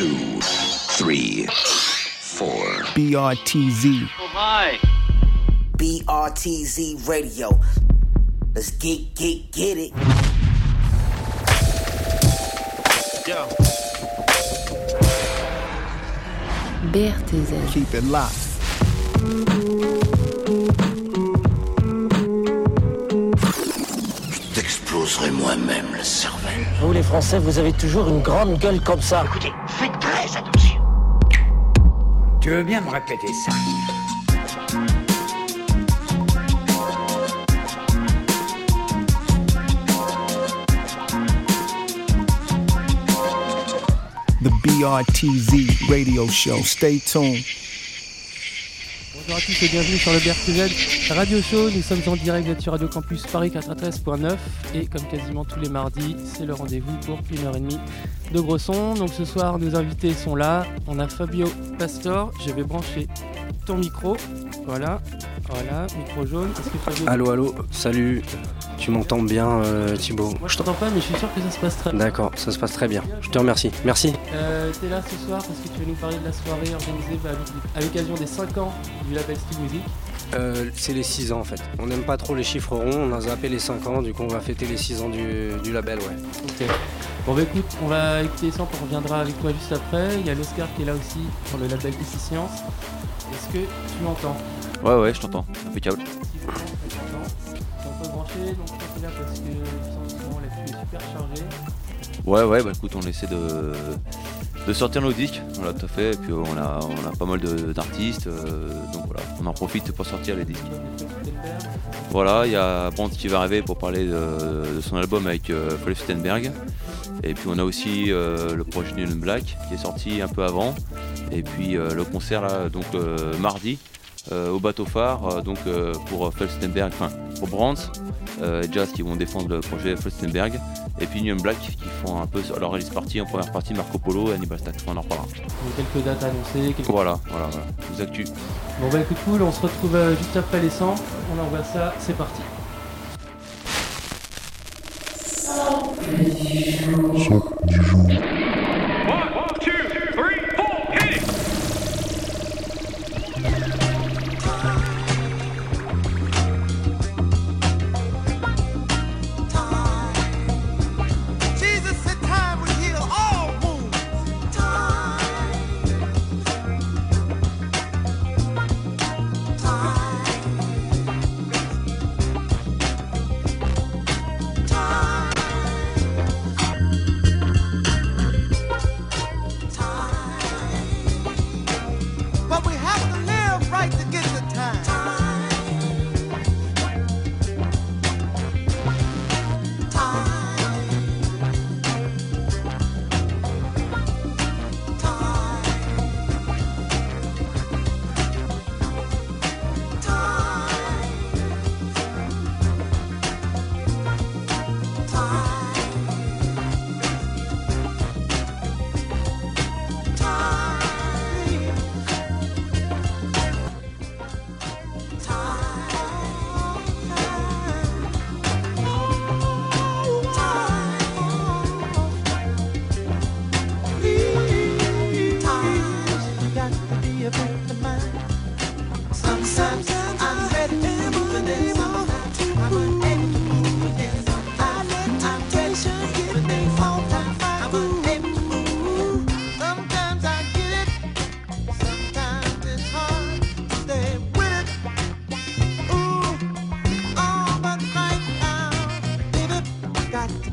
2, 3, 4. BRTZ. Oh, hi. BRTZ Radio. Let's get it. Yo. BRTZ. Keep it locked. T'exploserai moi-même le cervelle. Vous les Français, vous avez toujours une grande gueule comme ça. Écoutez, faites très attention. Tu veux bien me répéter ça? The BRTZ Radio Show. Stay tuned. Bonjour à tous et bienvenue sur le BRTZ Radio Show. Nous sommes en direct sur Radio Campus Paris 93.9 et comme quasiment tous les mardis, c'est le rendez-vous pour 1h30 de gros son. Donc ce soir, nos invités sont là. On a Fabio Pastor. Je vais brancher ton micro. Voilà, micro jaune. Est-ce que Fabio... Allô, salut. Tu m'entends bien, Thibaut? Moi, je t'entends pas, mais je suis sûr que ça se passe très bien. D'accord, ça se passe très bien. Je te remercie. Merci. T'es là ce soir parce que tu veux nous parler de la soirée organisée à l'occasion des 5 ans du label Style Music. C'est les 6 ans en fait. On n'aime pas trop les chiffres ronds, on a zappé les 5 ans, du coup on va fêter les 6 ans du label, ouais. Ok. Bon bah écoute, on va écouter ça, on reviendra avec toi juste après. Il y a l'Oscar qui est là aussi pour le label Efficience. Est-ce que tu m'entends? Ouais, je t'entends. Impeccable. On peut brancher, donc on est là parce que la pub est super chargée. Ouais, bah écoute, on essaie de sortir nos disques, on l'a tout fait, et puis on a pas mal d'artistes, donc voilà, on en profite pour sortir les disques. Voilà, il y a Brands qui va arriver pour parler de son album avec Felswittenberg, et puis on a aussi le projet Union Black qui est sorti un peu avant, et puis le concert là, donc mardi, au Batofar, donc pour Felswittenberg, enfin pour Brands, Jazz qui vont défendre le projet Felswittenberg, et puis Union Black qui font un peu leur release party en première partie, Marco Polo et Hannibal Stax, on en reparlera. Quelques dates annoncées, Voilà, vous actu. Bon bah écoute, cool, on se retrouve juste après les 100, on envoie ça, c'est parti. Son du jour. 1, 2, 3, 4,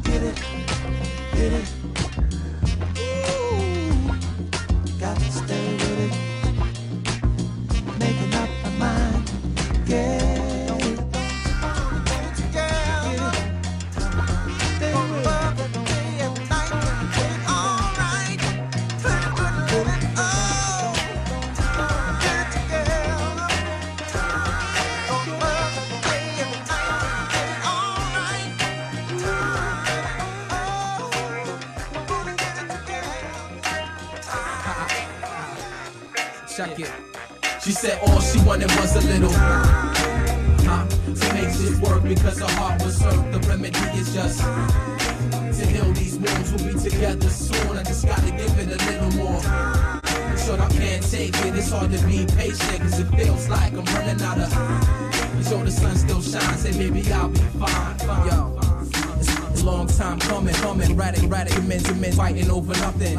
hit it. She said all she wanted was a little to make this work because her heart was hurt. The remedy is just to heal these wounds. We'll be together soon. I just gotta give it a little more. Short, I can't take it, it's hard to be patient, cause it feels like I'm running out of time. So the sun still shines, say maybe I'll be fine. Yo, it's a long time coming, ratting, men, fighting over nothing.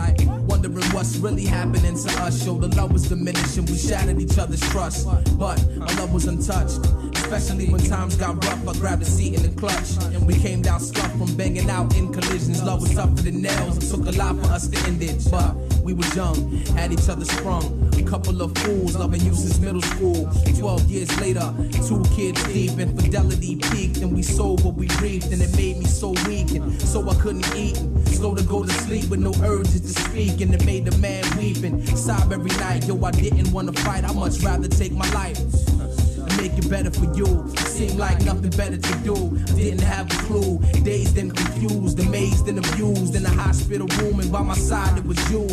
Wondering what's really happening to us. Yo, the love was diminishing, we shattered each other's trust. But our love was untouched. Especially when times got rough, I grabbed a seat in the clutch. And we came down scuffed from banging out in collisions. Love was tougher than nails, it took a lot for us to end it. But we was young, had each other sprung. A couple of fools, loving you since middle school. 12 years later, two kids deep, infidelity peaked. And we sold what we breathed, and it made me so weak. And so I couldn't eat, and slow to go to sleep with no urges to speak. And it made the man weep and sob every night. Yo, I didn't want to fight, I'd much rather take my life. Make it better for you. Seemed like nothing better to do. Didn't have a clue. Dazed and confused, amazed and abused. In a hospital room, and by my side it was you.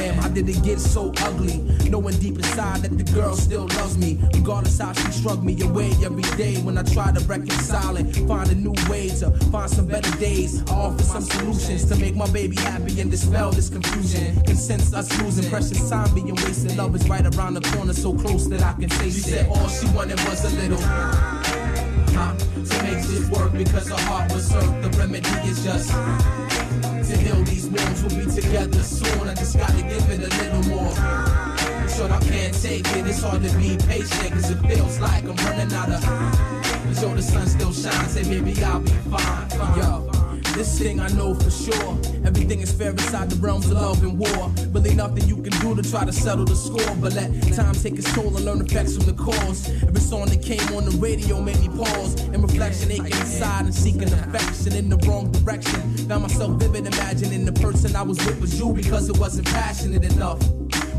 Damn, how did it get so ugly? Knowing deep inside that the girl still loves me, regardless how she shrugged me away every day. When I try to reconcile it, find a new way to find some better days, I offer some solutions to make my baby happy and dispel this confusion. Can sense us losing precious time being wasted. Love is right around the corner, so close that I can taste it. She said all she wanted was a little to make this work, because her heart was hurt. The remedy is just to heal these wounds. We'll be together soon, I just gotta give it a little more. Short, I can't take it, it's hard to be patient, cause it feels like I'm running out of time. So the sun still shines, say maybe I'll be fine. Yo, this thing I know for sure, everything is fair inside the realms of love and war. Really nothing you can do to try to settle the score, but let time take its toll and learn effects from the cause. Every song that came on the radio made me pause in reflection, aching inside and seeking affection in the wrong direction. Found myself vivid imagining the person I was with was you, because it wasn't passionate enough.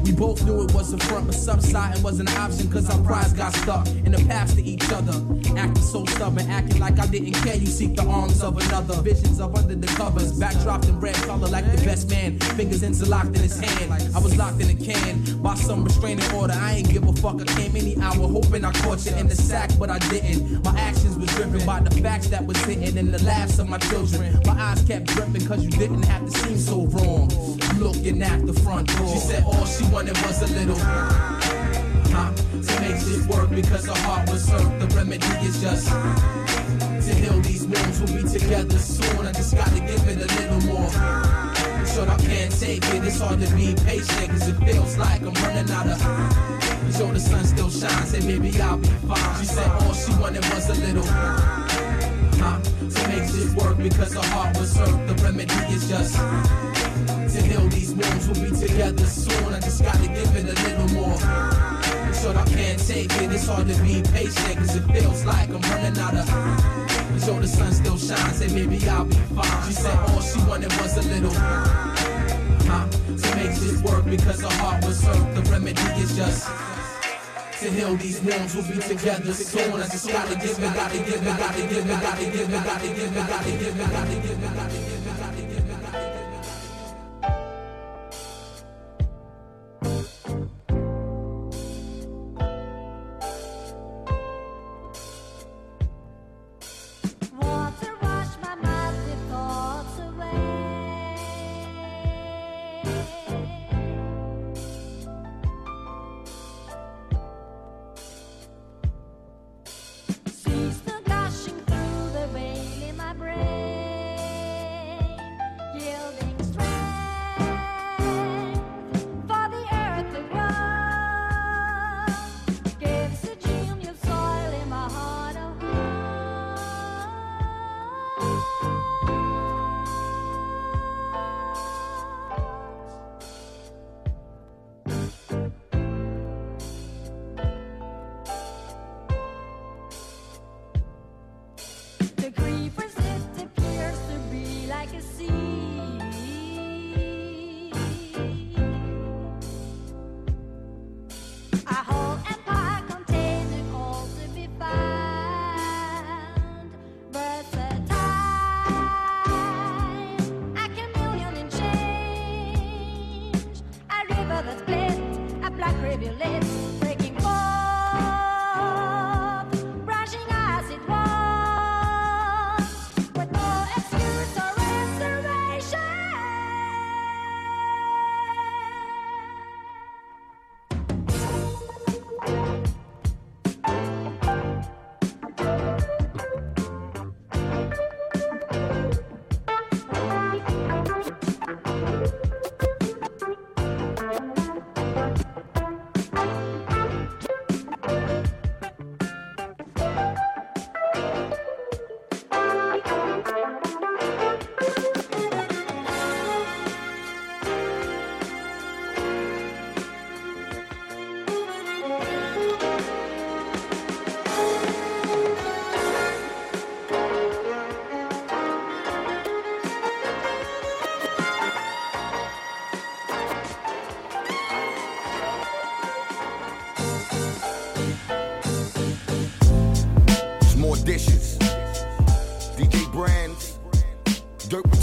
We both knew it was a front, but subsiding was an option, cause our prides got stuck in the past to each other. Acting so stubborn, acting like I didn't care, you seek the arms of another. Visions of under the covers, backdropped in red color like the best man. Fingers interlocked in his hand, I was locked in a can by some restraining order. I ain't give a fuck, I came any hour hoping I caught you in the sack, but I didn't. My actions was driven by the facts that was hitting and the laughs of my children. My eyes kept dripping cause you didn't have to seem so wrong. I'm looking at the front door. She said all she wanted was a little to make this work, because her heart was hurt. The remedy is just to heal these wounds. We'll be together soon, I just gotta give it a little more. Short, I can't take it, it's hard to be patient, cause it feels like I'm running out of time. So the sun still shines, say maybe I'll be fine. She said all she wanted was a little to make this work, because her heart was hurt. The remedy is just to heal these wounds, we'll be together soon, I just gotta give it a little more. Short, I can't take it, it's hard to be patient, cause it feels like I'm running out of time. So the sun still shines, say maybe I'll be fine. She said all she wanted was a little to make this work, because her heart was hurt. The remedy is just to heal these wounds, we'll be together soon, I just gotta give it, gotta give it, gotta give it, gotta give it, gotta give it, gotta give it, gotta give it, gotta give it, gotta give it. Break.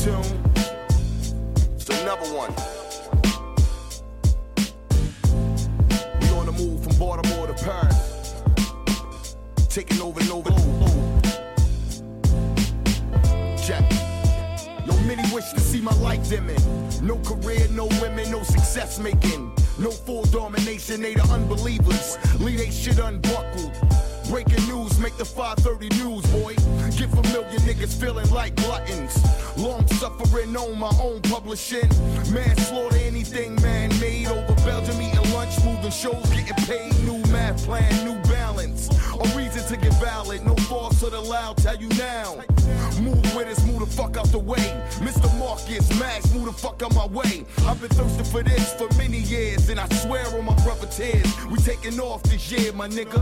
tune. It's another one. We on the move from Baltimore to Paris, taking over and over. Check. Yo, many wish to see my light dimming. No career, no women, no success making. No full domination, they the unbelievers. Leave they shit unbuckled. Breaking news, make the 5:30 news, boy. Get familiar niggas feeling like gluttons. Long suffering on my own publishing. Manslaughter, anything man-made. Over Belgium, eating lunch, moving shows, getting paid. New math plan, new balance. A reason to get valid, no falsehood allowed, tell you now. Move with us, move the fuck out the way. Mr. Marcus, Max, move the fuck out my way. I've been thirsting for this for many years, and I swear on my brother tears, we taking off this year, my nigga.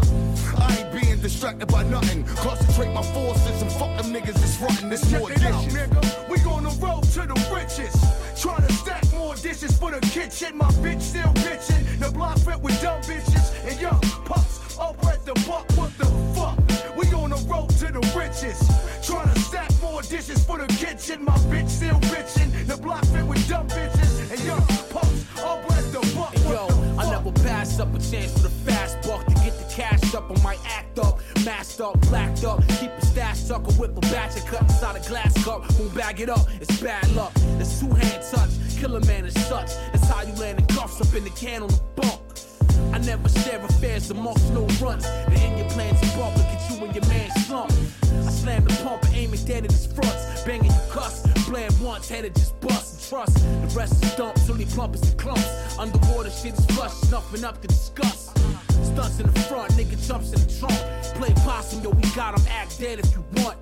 I ain't being distracted by nothing. Concentrate my forces and fuck them niggas that's rotten. It's more dishes. Nigga, we on the road to the riches. Trying to stack more dishes for the kitchen. My bitch still bitching. The block fit with dumb bitches and young pups over at the buck. What the fuck? We on the road to the riches. Trying to stack more dishes for the kitchen. My bitch still bitchin'. The block fit with dumb bitches and young pups over at the buck. Hey, yo, I never pass up a chance for the fast buck to get the cash up. I might act up, masked up, blacked up. Keep a stash sucker with a batch of cut inside a glass cup. Won't bag it up, it's bad luck. It's two-hand touch, killer man is such. That's how you land in cuffs up in the can on the bunk. I never share affairs amongst no runs. The in your plans to bump and get you and your man slump. I slam the pump and aim it dead at his fronts. Banging you cuss, bland once, headed just bust and trust. The rest is dumps, only plumpers and clumps. Underwater shit is flush, nothing up to discuss. Stunts in the front, nigga jumps in the trunk. Play possum, yo, we got him, act dead if you want.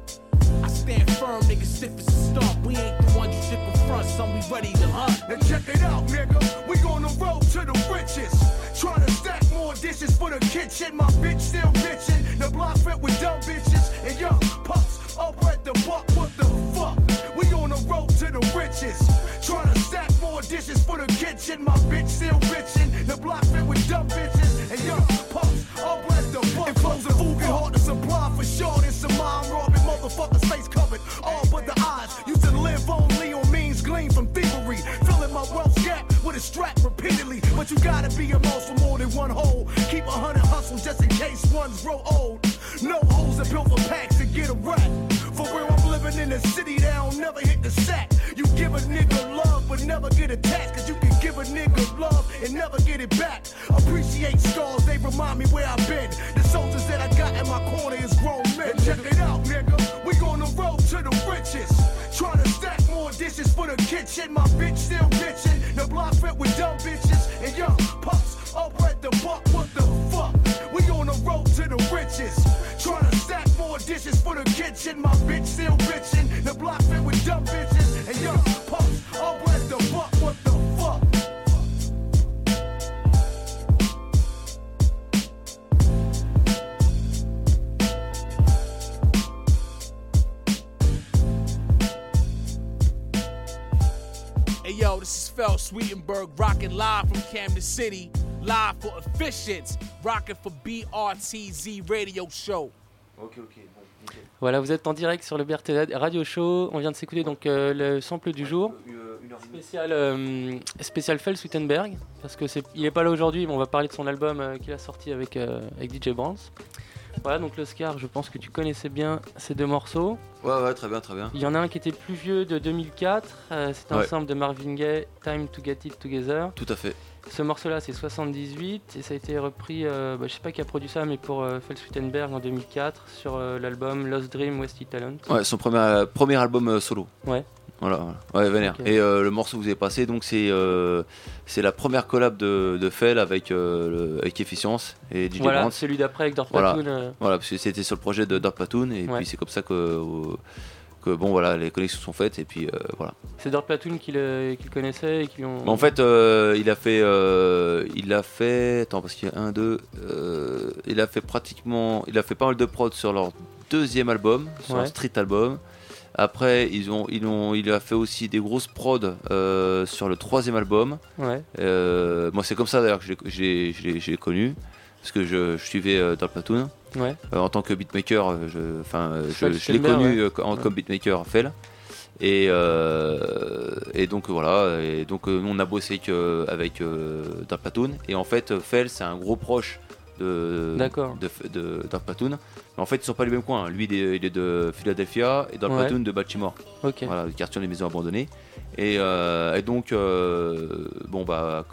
I stand firm, nigga, stiff as a stump. We ain't the one you ship in front, son, we ready to hunt. Now check it out, nigga, we on the road to the riches. Trying to stack more dishes for the kitchen. My bitch still bitchin'. The block fit with dumb bitches and young pups over at the buck. What the fuck? We on the road to the riches. Trying to stack more dishes for the kitchen. My bitch still bitchin'. The block fit with dumb bitches and young pups over at the buck. And clothes and food get hard to supply for sure. There's some mind robbing motherfuckers. Face covered, all but the eyes. Used to live only on means gleaned from thievery. Filling my wealth gap with a strap repeatedly. But you gotta be a mouse for more than one hole. Keep 100 hustles just in case ones grow old. No holes are built for packs to get a rap. For real, I'm living in a city that don't never hit the sack. You give a nigga love but never get attached. Cause you can give a nigga love and never get it back. Appreciate scars, they remind me where I've been. The soldiers that I got in my corner is grown men. And check it out, nigga, we on the road to the riches. Trying to stack more dishes for the kitchen. My bitch still bitchin'. The block fit with dumb bitches and young pups over at the buck. What the fuck? We on the road to the riches. Trying to stack more dishes for the kitchen. My bitch still bitchin'. The block fit with dumb bitches and young pups over at the buck. What the fuck? Hey yo, this is Felswittenberg, rocking live from Camden City, live for Efficience, rocking for BRTZ Radio Show. Ok. Voilà, vous êtes en direct sur le BRTZ Radio Show. On vient de s'écouter donc le sample du jour. Spécial Felswittenberg, parce que il est pas là aujourd'hui, mais on va parler de son album qu'il a sorti avec DJ Brands. Voilà, donc l'Oscar, je pense que tu connaissais bien ces deux morceaux. Ouais, très bien. Il y en a un qui était plus vieux, de 2004. C'est un sample de Marvin Gaye, Time to Get It Together. Tout à fait. Ce morceau-là, c'est 78 et ça a été repris, je sais pas qui a produit ça, mais pour Felswittenberg en 2004 sur l'album Lost Dream, Wasted Talent. Ouais, son premier album solo. Ouais. Voilà. Ouais, vénère. Okay. Et le morceau que vous avez passé, donc c'est la première collab de Fell avec Efficience et DJ Brands. Celui d'après avec Dirty Platoon. Voilà, parce que c'était sur le projet de Dirty Platoon et puis c'est comme ça que les connexions sont faites et puis voilà. C'est Dirty Platoon qui le connaissait et qui ont... En fait, il a fait... Attends, parce qu'il y a un, deux... Il a fait pas mal de prod sur leur deuxième album, sur leur street album. Après, il a fait aussi des grosses prods sur le troisième album. Ouais. Moi, c'est comme ça d'ailleurs que je l'ai connu, parce que je suivais Dirty Platoon. Ouais. En tant que beatmaker, je l'ai connu comme beatmaker Fell. Et donc voilà, et donc nous on a bossé avec Dirty Platoon, et en fait Fels c'est un gros proche de Dirty Platoon, mais en fait ils sont pas du même coin. Lui il est de Philadelphia et Dirty Platoon de Baltimore, voilà, le quartier des maisons abandonnées. Et donc bon bah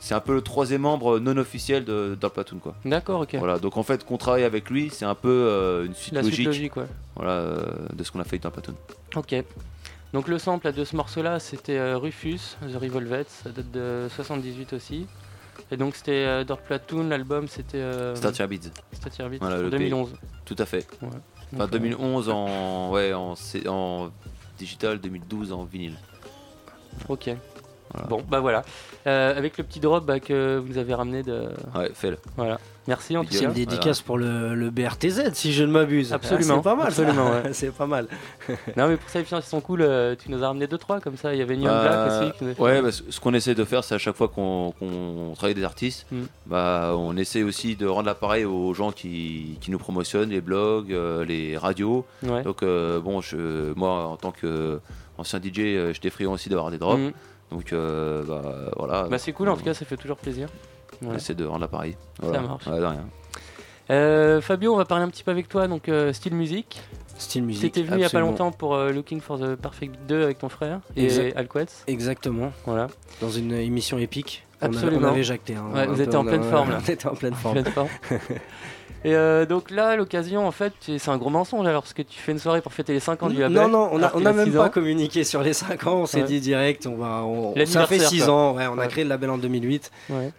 c'est un peu le troisième membre non officiel de Dirty Platoon, quoi. D'accord, ok. Voilà, donc en fait qu'on travaille avec lui, c'est un peu une suite logique ouais. Voilà, de ce qu'on a fait avec Dirty Platoon. Ok. Donc le sample de ce morceau-là, c'était Rufus, The Revolvets, ça date de 78 aussi. Et donc c'était Dirty Platoon, l'album c'était... Startier Beats, voilà, en 2011. Tout à fait. Ouais. Enfin 2011 en digital, 2012 en vinyle. Ok. Voilà. Bon, bah voilà. Avec le petit drop que vous nous avez ramené de... Ouais, Fel. Voilà. Merci en tout cas. C'est une dédicace pour le BRTZ, si je ne m'abuse. Absolument. C'est pas mal. Absolument, ouais. C'est pas mal. Non, mais pour ça, ils sont cool. Tu nous as ramené 2-3 comme ça. Il y avait Union Black aussi. Ouais, bah, ce qu'on essaie de faire, c'est à chaque fois qu'on travaille des artistes, on essaie aussi de rendre l'appareil aux gens qui nous promotionnent, les blogs, les radios. Ouais. Donc, bon, moi, en tant qu'ancien DJ, j'étais friand aussi d'avoir des drops. Donc, voilà. Bah, c'est cool, en tout cas, ça fait toujours plaisir. Ouais. Essayer de rendre l'appareil. Voilà. Ça marche. Ouais, de rien. Fabio, on va parler un petit peu avec toi, donc style musique. Style musique. T'étais venu il n'y a pas longtemps pour Looking for the Perfect 2 avec ton frère et Alquetz. Exactement. Voilà. Dans une émission épique. Absolument. On avait jacté. Hein, ouais, vous étiez en pleine forme. Là. On était en pleine forme. Et donc là, l'occasion, en fait, c'est un gros mensonge alors, parce que tu fais une soirée pour fêter les 5 ans du label. Non, on n'a même pas communiqué sur les 5 ans, on s'est dit direct, ça fait 6 ans, on a créé le label en 2008,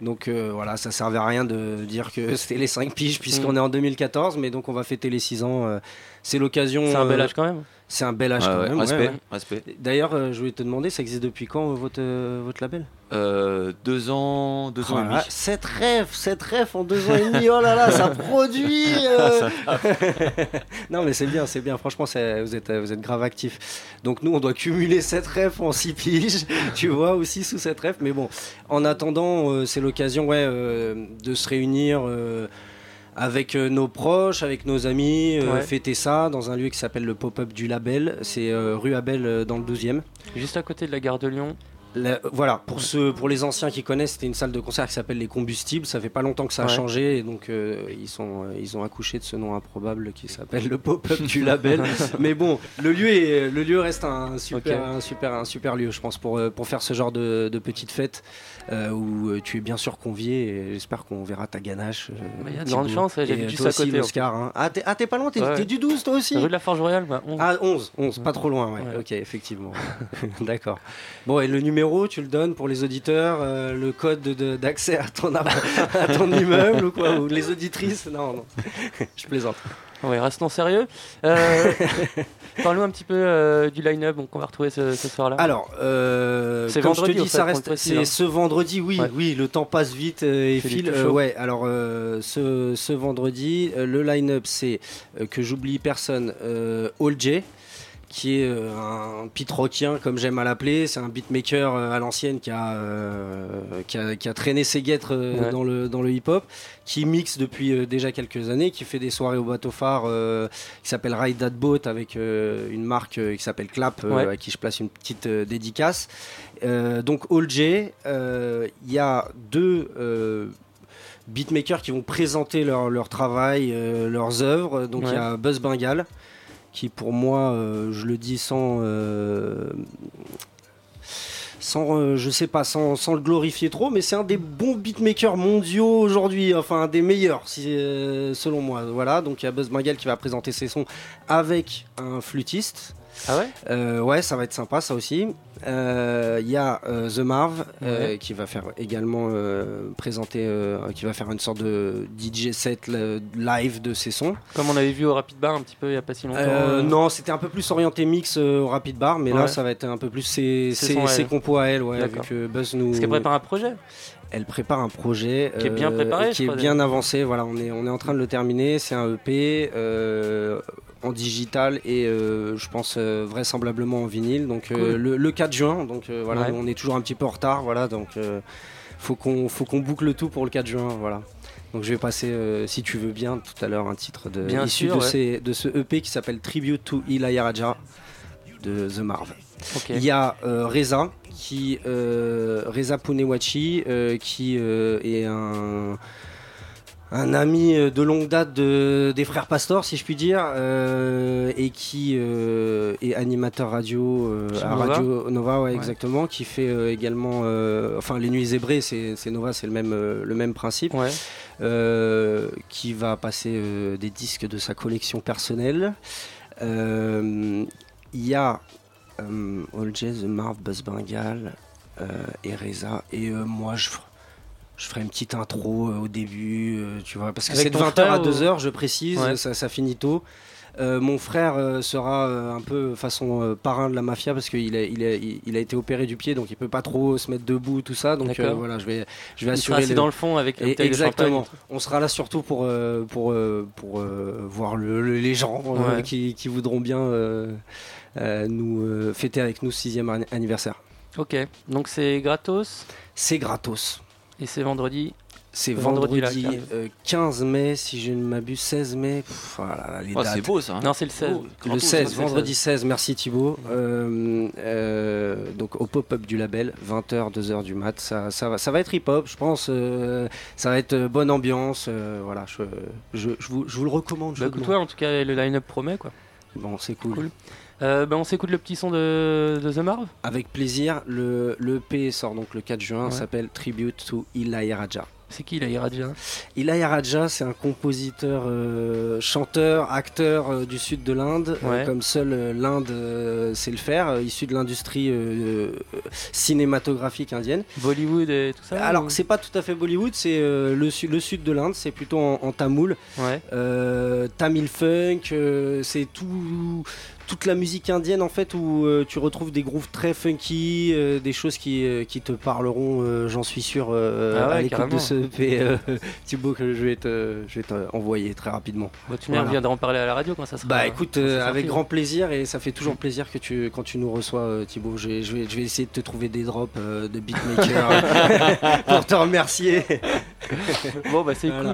donc voilà, ça servait à rien de dire que c'était les 5 piges puisqu'on est en 2014, mais donc on va fêter les 6 ans, c'est l'occasion... C'est un bel âge quand même. C'est un bel âge quand même. Respect. D'ailleurs, je voulais te demander, ça existe depuis quand votre label ? 2 ans et demi. Cette rêve en 2 ans et demi, oh là là, ça produit Non mais c'est bien, franchement vous êtes grave actifs. Donc nous on doit cumuler cette rêve en 6 piges, tu vois, aussi sous cette rêve. Mais bon, en attendant, c'est l'occasion de se réunir... avec nos proches, avec nos amis, fêter ça dans un lieu qui s'appelle le pop-up du label. C'est rue Abel dans le 12e. Juste à côté de la gare de Lyon. Voilà, pour les anciens qui connaissent, c'était une salle de concert qui s'appelle Les Combustibles. Ça fait pas longtemps que ça a changé, et donc ils ont accouché de ce nom improbable qui s'appelle le pop-up du label. Mais bon, le lieu reste un super lieu, je pense, pour faire ce genre de petite fête où tu es bien sûr convié. Et j'espère qu'on verra ta ganache. Il y a de grandes chances. J'avais juste à côté. Oscar, hein. T'es pas loin, t'es du 12 toi aussi. Rue de la Forge Royale, 11. Ah 11, pas trop loin. Ouais. Ok, effectivement. D'accord. Bon, et le numéro. Tu le donnes pour les auditeurs, le code d'accès à ton immeuble ou les auditrices. Non, je plaisante. Ouais, restons sérieux. Parlons un petit peu du line-up qu'on va retrouver ce soir-là. Alors, c'est comme vendredi, je te dis, ça reste. C'est ce vendredi, oui, le temps passe vite et file. Alors, ce vendredi, le line-up, c'est que j'oublie personne, All J, qui est un pit-rockien comme j'aime à l'appeler. C'est un beatmaker à l'ancienne qui a traîné ses guêtres dans le hip-hop, qui mixe depuis déjà quelques années, qui fait des soirées au Batofar qui s'appelle Ride That Boat avec une marque qui s'appelle Clap, à qui je place une petite dédicace. Donc All J, il y a 2... beatmakers qui vont présenter leur travail, leurs œuvres. Donc il y a Buzz Bangal, qui pour moi, je le dis sans le glorifier trop, mais c'est un des bons beatmakers mondiaux aujourd'hui, enfin un des meilleurs selon moi. Voilà, donc il y a Buzz Bangal qui va présenter ses sons avec un flûtiste. Ah ouais ? Ouais, ça va être sympa ça aussi. Il y a The Marv qui va faire également présenter, qui va faire une sorte de DJ set live de ses sons. Comme on avait vu au Rapid Bar un petit peu il n'y a pas si longtemps. Non, c'était un peu plus orienté mix au Rapid Bar, mais là ça va être un peu plus ses compos à elle, vu que Buzz nous... Parce qu'elle prépare un projet. Elle prépare un projet qui est bien préparé, qui est bien avancé. Voilà, on est en train de le terminer. C'est un EP en digital et je pense vraisemblablement en vinyle. Donc cool. le 4 juin. Donc voilà, on est toujours un petit peu en retard. Voilà, donc faut qu'on boucle tout pour le 4 juin. Voilà. Donc je vais passer, si tu veux bien, tout à l'heure un titre issu de ce EP qui s'appelle Tribute to Ilaiyaraaja. de The Marv. Okay. Il y a Reza, qui, Reza Ponewachi, qui est un ami de longue date des frères Pastor, si je puis dire, et qui est animateur radio à Radio Nova, ouais, exactement, qui fait également, enfin les Nuits Zébrées, c'est Nova, c'est le même principe, ouais. Qui va passer des disques de sa collection personnelle. Il y a All Jazz, The Marv, Buzz Bangal et Reza, et moi je ferai une petite intro au début, tu vois, parce que c'est de 20h à 2h, je précise, ouais. ça finit tôt. Mon frère sera un peu façon parrain de la mafia, parce qu'il a été opéré du pied, donc il peut pas trop se mettre debout, tout ça. Donc voilà, je vais assurer. C'est dans le fond avec. Exactement. On sera là surtout pour voir les gens ouais. qui voudront bien nous fêter avec nous 6e anniversaire. Ok. Donc c'est gratos. C'est gratos. Et c'est vendredi. C'est vendredi 15 mai, si je ne m'abuse, 16 mai. Pff, voilà, les dates. C'est beau ça. Hein. Non, c'est le 16. Le 16, vendredi 16, merci Thibaut. Donc au pop-up du label, 20h, 2h du mat. Ça va être hip-hop, je pense. Ça va être bonne ambiance. Voilà, je vous le recommande. Bah, toi, en tout cas, le line-up promet quoi. Bon, c'est cool. On s'écoute le petit son de The Marv. Avec plaisir, le EP sort donc le 4 juin, ouais. S'appelle Tribute to Ilaiyaraaja. C'est qui Ilaiyaraaja ? Ilaiyaraaja, c'est un compositeur, chanteur, acteur du sud de l'Inde, ouais. Comme seule l'Inde sait le faire, issu de l'industrie cinématographique indienne. Bollywood et tout ça ? Alors, c'est pas tout à fait Bollywood, c'est le sud de l'Inde, c'est plutôt en tamoul, ouais. Tamil funk, c'est toute la musique indienne en fait où tu retrouves des grooves très funky, des choses qui te parleront, j'en suis sûr, à l'écoute de ce EP, Thibaut, que je vais te envoyer très rapidement. Bah, tu viendras en parler à la radio quand ça sera. Bah écoute, avec grand plaisir, et ça fait toujours plaisir que quand tu nous reçois, Thibaut. Je vais essayer de te trouver des drops de beatmaker pour te remercier. Bon bah c'est voilà.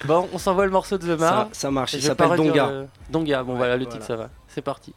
Cool. Bon, on s'envoie le morceau de The Marv. Ça marche. Ça s'appelle Donga. Donga. Bon ouais, voilà le titre, ça va. C'est parti.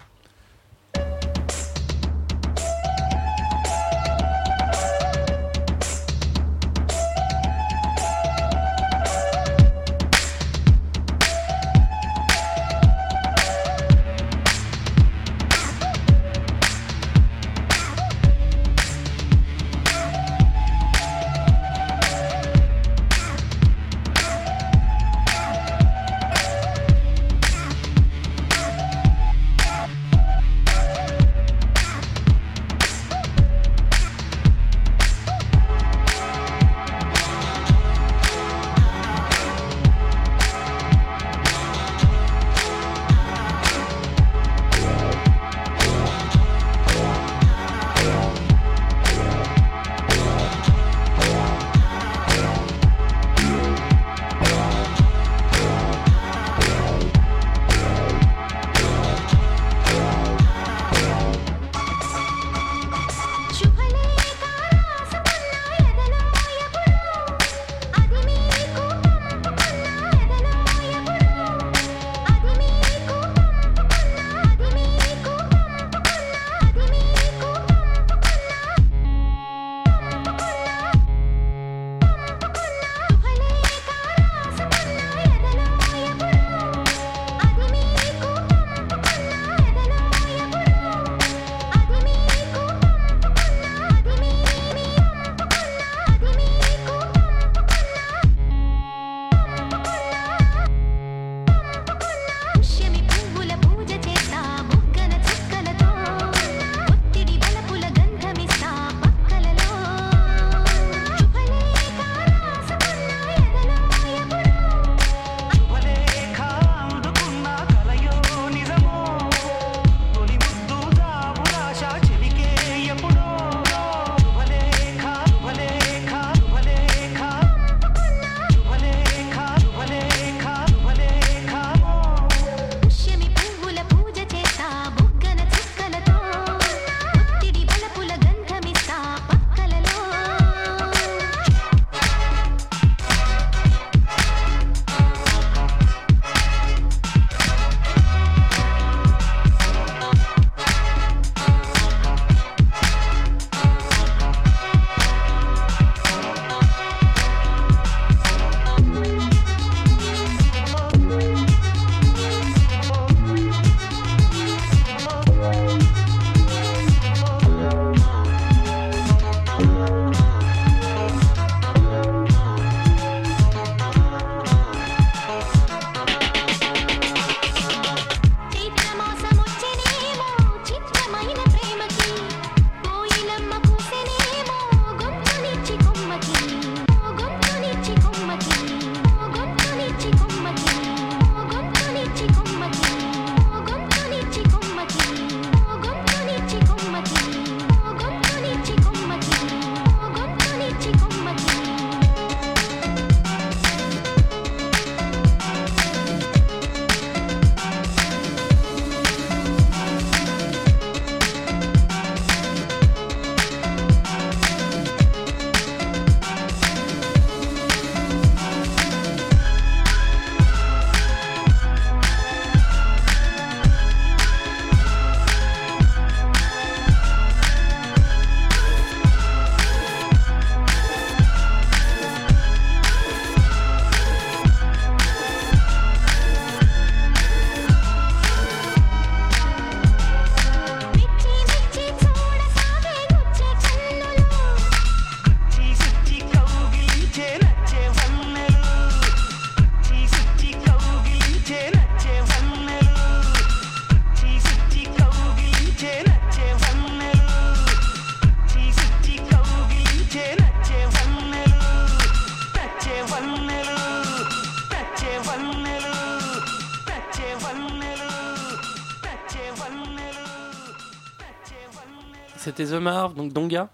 c'était The Marv, donc Donga,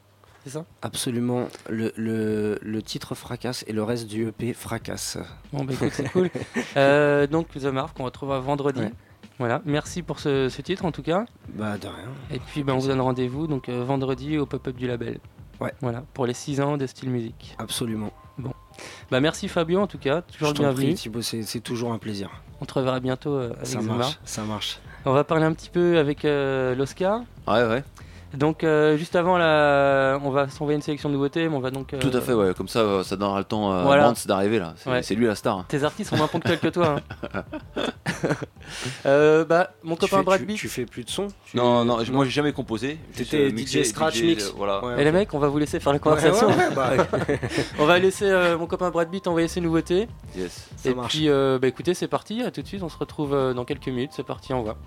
c'est ça ? Absolument, le titre fracasse et le reste du EP fracasse. Bon bah écoute, c'est cool. Donc The Marv qu'on retrouvera vendredi. Ouais. Voilà, merci pour ce titre en tout cas. Bah de rien. Et puis bah, on vous donne rendez-vous donc vendredi au pop-up du label. Ouais. Voilà, pour les 6 ans de Style Musique. Absolument. Bon. Bah merci Fabio en tout cas, toujours le bienvenu. Je t'en prie Thibaut, c'est toujours un plaisir. On te reverra bientôt avec ça marche, Zuma. Ça marche. On va parler un petit peu avec l'Oscar. Ouais ouais. Donc juste avant on va s'envoyer une sélection de nouveautés, mais on va donc tout à fait ouais, comme ça ça donnera le temps à voilà. Brands d'arriver là. C'est lui la star. Hein. Tes artistes sont moins ponctuels que toi. Hein. Bah mon copain Brad B. Tu fais plus de son ? Non, moi j'ai jamais composé. T'étais DJ scratch mix. Voilà. Ouais, et les mecs, on va vous laisser faire la conversation. Ouais. On va laisser mon copain Brad B t'envoyer ses nouveautés. Yes. Et ça puis bah écoutez, c'est parti, à tout de suite, on se retrouve dans quelques minutes, c'est parti, on va.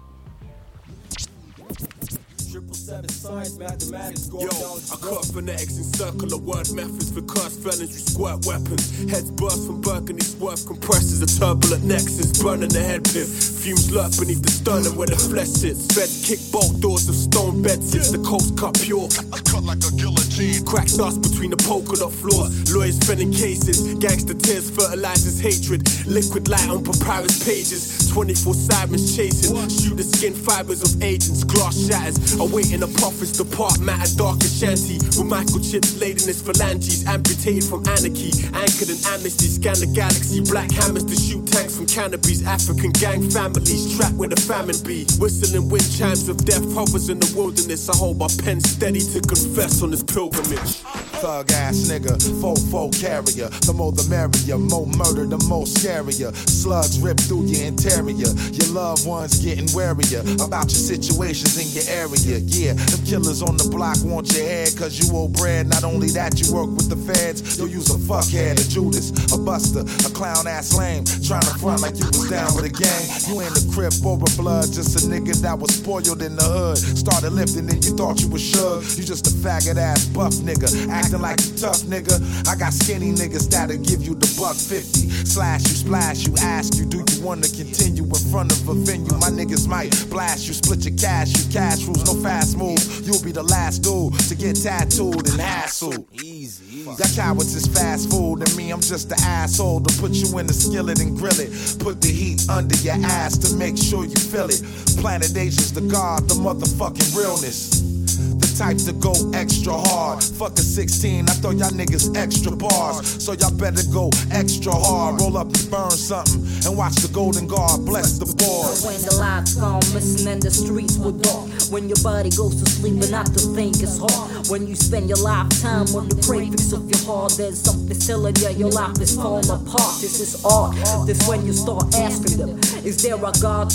Science, mathematics, yo, I cut phonetics and circular word methods for cursed felons, you squirt weapons. Heads burst from Burgundy's worth compressors, a turbulent nexus, burning the head pit. Fumes lurk beneath the sternum where the flesh sits. Fed kick bolt doors of stone beds, since the coast cut pure. I cut like a guillotine. Crack nuts between the polka dot floors. Lawyers fending cases, gangster tears fertilizes hatred. Liquid light on papyrus pages. 24 sirens chasing, shoot the skin fibers of agents, glass shatters. I wait in the prophets depart, matter dark and shanty. With microchips laid in his phalanges, amputated from anarchy, anchored in amnesty. Scan the galaxy, black hammers to shoot tanks from canopies. African gang families trapped where the famine be. Whistling wind chimes of death hovers in the wilderness. I hold my pen steady to confess on this pilgrimage. Thug ass nigga, fofo carrier. The more the merrier, more murder, the more scarier. Slugs rip through your interior. Your loved ones getting warier about your situations in your area. Yeah, them killers on the block want your head, cause you owe bread. Not only that, you work with the feds. You'll use a fuckhead, a Judas, a buster, a clown ass lame, trying to front like you was down with a gang. You ain't a crip or a blood, just a nigga that was spoiled in the hood. Started lifting and you thought you was shug. You just a faggot ass buff nigga, acting like you tough nigga. I got skinny niggas that'll give you the $1.50. Slash you, splash you, ask you, do you wanna continue in front of a venue? My niggas might blast you, split your cash rules, no fast move. You'll be the last dude to get tattooed and hassled. Easy. That cowards is fast food, and me, I'm just the asshole to put you in the skillet and grill it. Put the heat under your ass to make sure you feel it. Planet Asia's the god, the motherfucking realness. The type to go extra hard. Fuck a 16, I throw y'all niggas extra bars. So y'all better go extra hard. Roll up and burn something and watch the Golden Guard bless the board. When the lights gone missing and the streets were dark, when your body goes to sleep and not to think it's hard, when you spend your lifetime on the cravings of your heart, there's something still in you, your life is falling apart. This is art, this when you start asking them, is there a God?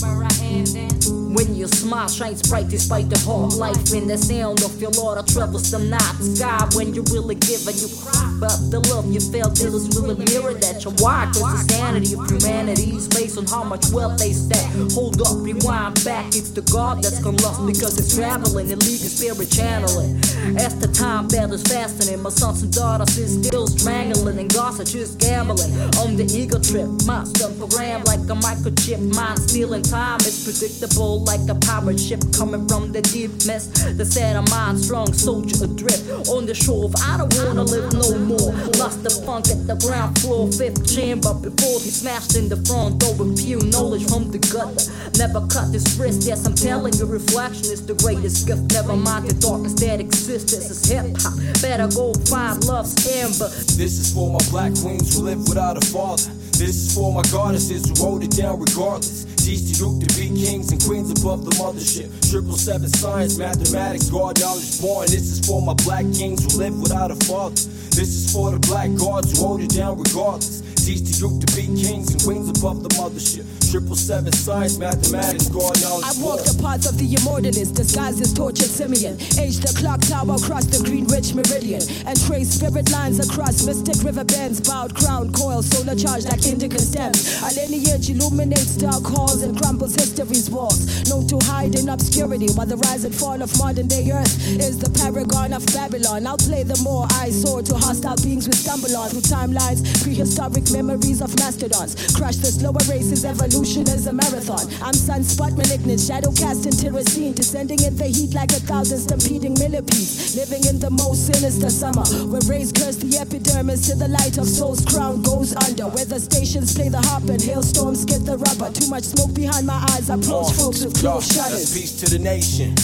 When your smile shines bright despite the hard life, and the sound of your Lord travels the night sky. When you really give and you cry, but the love you felt, it is really mirrored at your why. Cause the sanity of humanity is based on how much wealth they stack. Hold up, rewind back, it's the God that's gone lost because it's traveling and leaving spirit channeling. As the time battles fastening, my sons and daughters is still strangling and gossip just gambling on the ego trip. Monster programmed like a microchip, mind stealing time is predictable like a pirate ship coming from the deep mess. The sad of mind, strong soldier adrift on the shore of I don't wanna live no more. Lost the funk at the ground floor, fifth chamber before he smashed in the front door with pure knowledge from the gutter. Never cut this wrist, yes I'm telling you, reflection is the greatest gift. Never mind the darkness that exists, this is hip hop. Better go find love's amber. This is for my black queens who live without a father. This is for my goddesses who hold it down regardless. Teach the youth to be kings and queens above the mothership. 777 science, mathematics, God knowledge born. This is for my black kings who live without a father. This is for the black guards who hold it down regardless. Teach the youth to be kings and queens above the mothership. 777 science, mathematics, God knowledge born. I walk the paths of the immortalist, disguised as tortured simian. Age the clock tower across the Greenwich Meridian, and trace spirit lines across mystic riverbends. Bowed crown coil, solar charged like indica stems. Our lineage illuminates dark halls and crumbles history's walls, known to hide in obscurity. While the rise and fall of modern day earth is the paragon of Babylon, I'll play the more eyesore to hostile beings we stumble on. Through timelines, prehistoric memories of mastodons. Crush the slower races, evolution is a marathon. I'm sunspot malignant, shadow cast into a scene, descending in the heat like a thousand stampeding millipedes. Living in the most sinister summer, where rays curse the epidermis to the light of soul's crown goes under. Weather stations play the harp and hailstorms get the rubber. Too much smoke behind my eyes, I approach folks with close shutters. Peace to the nation.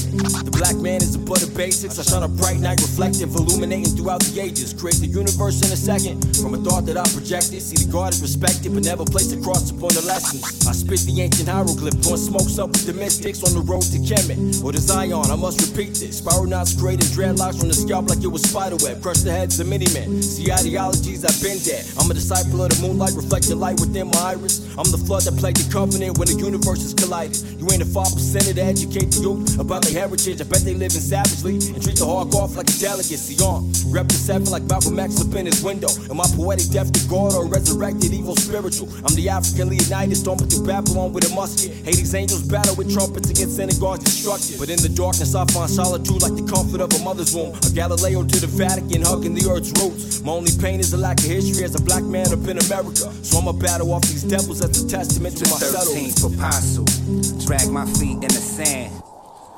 The black man is above the basics. I shine a bright night, reflective, illuminating throughout the ages. Create the universe in a second from a thought that I projected. See, the guard is respected, but never placed a cross upon the lessons. I spit the ancient hieroglyph, throwing smokes up with the mystics on the road to Kemet or to Zion. I must repeat this. Spiral knots created dreadlocks from the scalp like it was spiderweb. Crush the heads of many men. See ideologies, I've been dead. I'm a disciple of the moonlight, reflecting light within my iris. I'm the flood that plagued the covenant when the universe is collided. You ain't a 5% to educate the youth about their heritage. I bet they living savagely and treat the hawk off like a delicacy. On rep the seven like Malcolm X up in his window. Am I poetic death to God or resurrected evil spiritual? I'm the African Leonidas, stomping through Babylon with a musket. Hades' angels battle with trumpets against synagogues destructive. But in the darkness, I find solitude like the comfort of a mother's womb. A Galileo to the Vatican, hugging the earth's roots. My only pain is a lack of history as a black man up in America. So I'ma battle off these devils as a testament to my settlement. 13th apostle, drag my feet in the sand.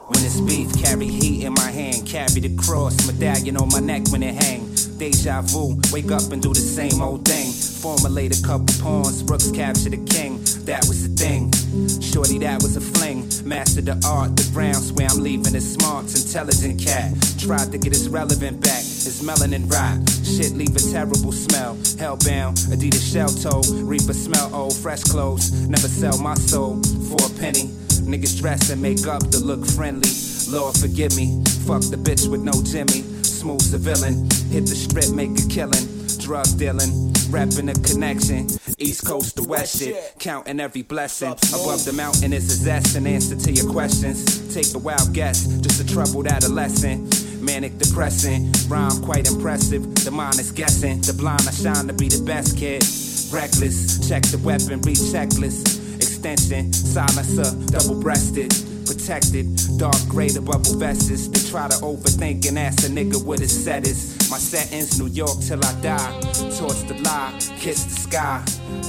When it's beef, carry heat in my hand. Carry the cross, medallion on my neck when it hang. Deja vu, wake up and do the same old thing. Formulate a couple pawns, Brooks capture the king. That was the thing, shorty that was a fling. Master the art, the grounds where I'm leaving is smart, intelligent cat. Tried to get his relevant back, his melanin rock. Shit leave a terrible smell, hellbound, Adidas shell toe. Reaper smell old, fresh clothes, never sell my soul for a penny. Niggas dress and make up to look friendly. Lord forgive me, fuck the bitch with no Jimmy. Smooth civilian, hit the strip, make a killing. Drug dealing, rapping a connection. East coast to west shit, counting every blessing. Above the mountain is a zest, an answer to your questions. Take a wild guess, just a troubled adolescent. Manic depressing, rhyme quite impressive. The mind is guessing, the blind I shine to be the best kid. Reckless, check the weapon, read checklist. Extension, silencer, double-breasted, protected, dark gray, the bubble vests. They try to overthink and ask a nigga what his set is. My sentence, New York till I die. Torch the lie, kiss the sky.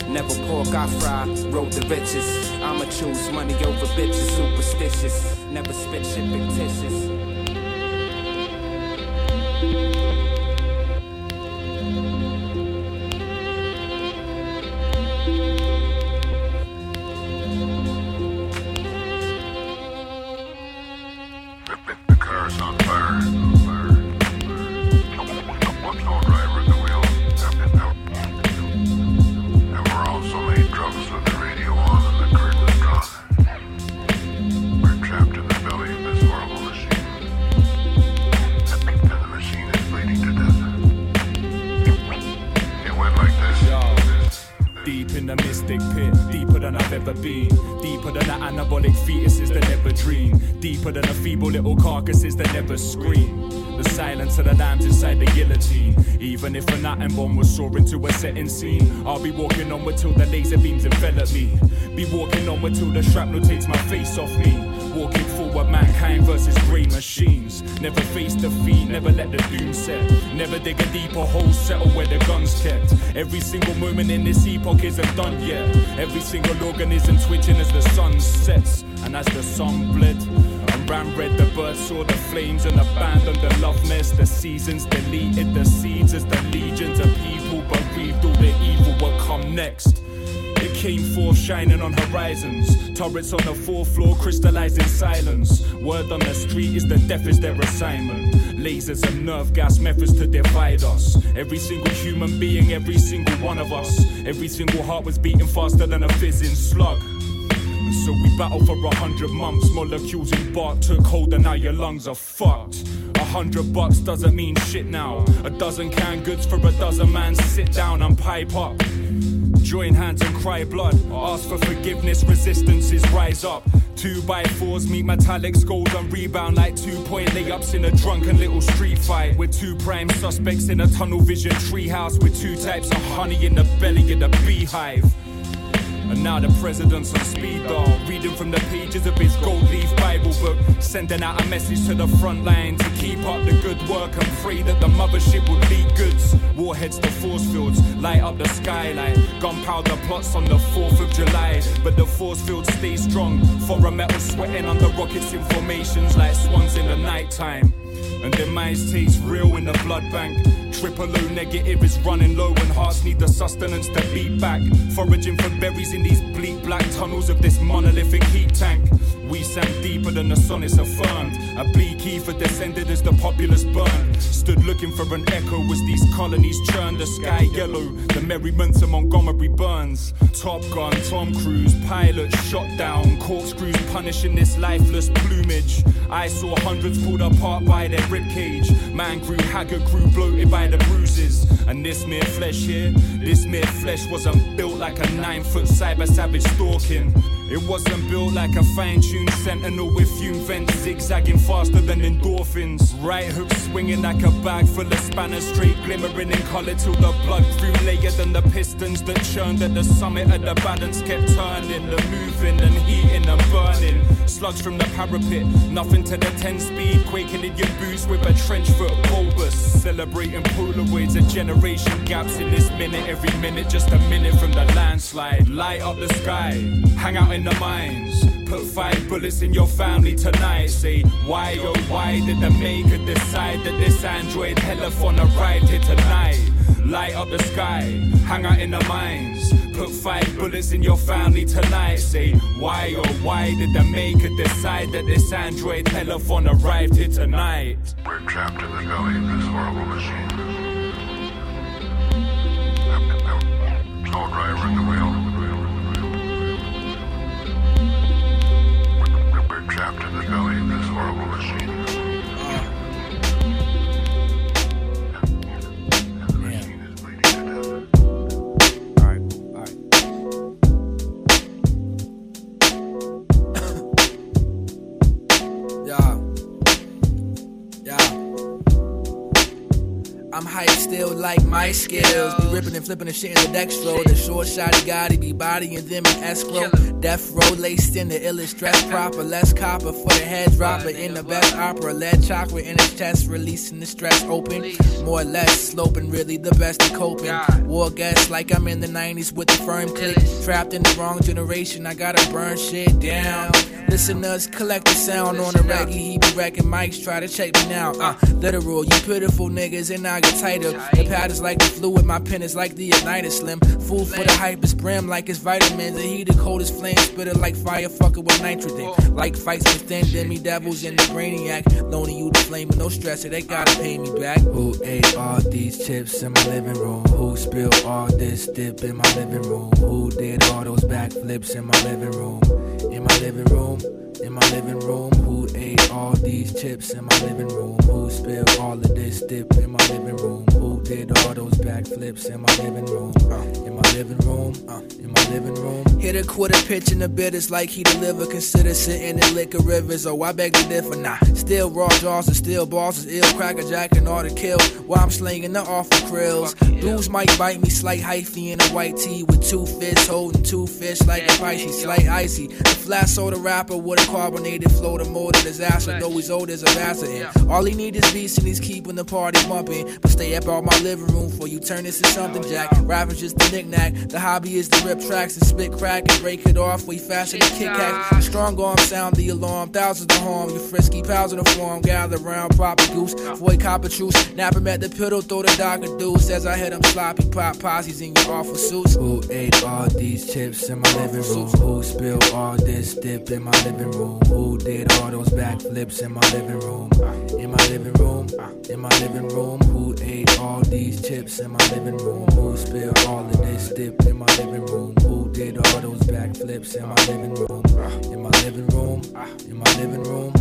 Never pork I fry, road the riches. I'ma choose money over bitches, superstitious. Never spit shit fictitious. Even if a nothing bomb was soaring to a setting scene, I'll be walking onward till the laser beams envelop me. Be walking onward till the shrapnel takes my face off me. Walking forward, mankind versus grey machines. Never face defeat, never let the doom set. Never dig a deeper hole, settle where the gun's kept. Every single moment in this epoch isn't done yet. Every single organism twitching as the sun sets. And as the sun bled and ran red, the birds saw the flames and abandoned the love mess. The seasons deleted the seeds as the legions of people bereaved all the evil what come next. It came forth shining on horizons. Turrets on the fourth floor crystallizing silence. Word on the street is the death is their assignment. Lasers and nerve gas methods to divide us. Every single human being, every single one of us. Every single heart was beating faster than a fizzing slug. So we battled for 100 months. Molecules embarked, took hold, and now your lungs are fucked. $100 doesn't mean shit now. A dozen canned goods for a dozen man. Sit down and pipe up. Join hands and cry blood. Ask for forgiveness, resistances rise up. 2x4s meet metallics, gold and rebound like 2-point layups in a drunken little street fight. With two prime suspects in a tunnel vision treehouse. With two types of honey in the belly of the beehive. And now the president's on speed dial, reading from the pages of his gold leaf Bible book, sending out a message to the front line to keep up the good work and pray that the mothership will leak goods. Warheads to force fields, light up the skylight, gunpowder plots on the 4th of July. But the force field stays strong, foreign metal sweating under rockets in formations like swans in the nighttime. And demise tastes real in the blood bank. Triple O negative is running low and hearts need the sustenance to beat back. Foraging for berries in these bleak black tunnels of this monolithic heat tank. We sank deeper than the sonnets affirmed. A bleak ether descended as the populace burned. Stood looking for an echo as these colonies churned. The sky yellow, the merriments of Montgomery Burns. Top Gun, Tom Cruise, pilots shot down. Corkscrews punishing this lifeless plumage. I saw hundreds pulled apart by their ribcage. Man grew haggard, grew bloated by the bruises. And this mere flesh here, this mere flesh wasn't built like a 9-foot cyber savage stalking. It wasn't built like a fine-tuned sentinel with fume vents zigzagging faster than endorphins. Right hook swinging like a bag full of spanners, straight glimmering in colour till the blood grew layer than the pistons that churned at the summit of the balance kept turning, the moving and heating and burning. Slugs from the parapet, nothing to the 10-speed, quaking in your boots with a trench foot bulbous. Celebrating Polaroids of generation gaps in this minute, every minute, just a minute from the landslide. Light up the sky, hang out in the mines, put 5 bullets in your family tonight. Say, why oh why did the maker decide that this android hellafon arrived here tonight? Light up the sky, hang out in the mines, put 5 bullets in your family tonight. Say, why oh why did the maker decide that this android hellafon arrived here tonight? We're trapped in the belly of this horrible machine. No driver in the wheel. Trapped in the belly of this horrible machine. And the machine is bleeding to death. Alright. Yeah. I'm hyped still like my skills. Be ripping and flipping the shit in the next row. The short shotty guy, he be bodying them in escrow. Death row laced in the illest dress proper. Less copper for the head dropper in the best opera. Lead chocolate in his chest, releasing the stress open. More or less sloping, really the best at coping. War guess like I'm in the 90s with the firm click. Trapped in the wrong generation, I gotta burn shit down. Listeners, collect the sound on the reggae. He be wrecking mics, try to check me now. Literal, you pitiful niggas, and I get tighter. The pad is like the fluid, my pen is like the igniter slim. Food for the hype is brim like it's vitamins. And he the coldest flame. Spitter like fire, fucking with nitrogen. Like fights within demi-devils and the brainiac. Loaning you the flame with no stressor, they gotta pay me back. Who ate all these chips in my living room? Who spilled all this dip in my living room? Who did all those backflips in my living room? In my living room? In my living room? Who ate all these chips in my living room? Who spilled all of this dip in my living room? Who did all those backflips in my living room? In my living room? In my living room? Hit a quarter pitch in the bitters like he deliver. Consider sitting in liquor rivers. Oh, I beg to differ. Nah, still raw jaws and still bosses. Ill crackerjack and all to kill. While I'm slinging the awful krills. Dudes might bite me, slight hyphy in a white tee. With 2 fists holding 2 fish like a Pisces. Slight icy. The flat soda rapper with a carbonated flow to more than disaster, though he's old as a bastard. All he need is beats and he's keeping the party bumping. But stay up out my living room for you turn this to something, Jack. Ravage is the knick-knack. The hobby is to rip tracks and spit crack and break it off. We fashion the kick-hacks. Strong arm sound the alarm. Thousands to harm. You frisky pals in the form. Gather round, pop a goose. Avoid copper truce. Nap him at the piddle. Throw the doctor deuce. As I hit him sloppy, pop posses in your awful suits. Who ate all these chips in my living room? Who spilled all this dip in my living room? Who did all those backflips in my living room? In my living room? In my living room? Who ate all these chips in my living room? Who spilled all of this dip in my living room? Who did all those backflips in my living room? In my living room? In my living room?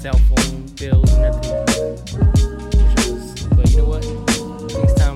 Cell phone bills, nothing. But you know what? Next time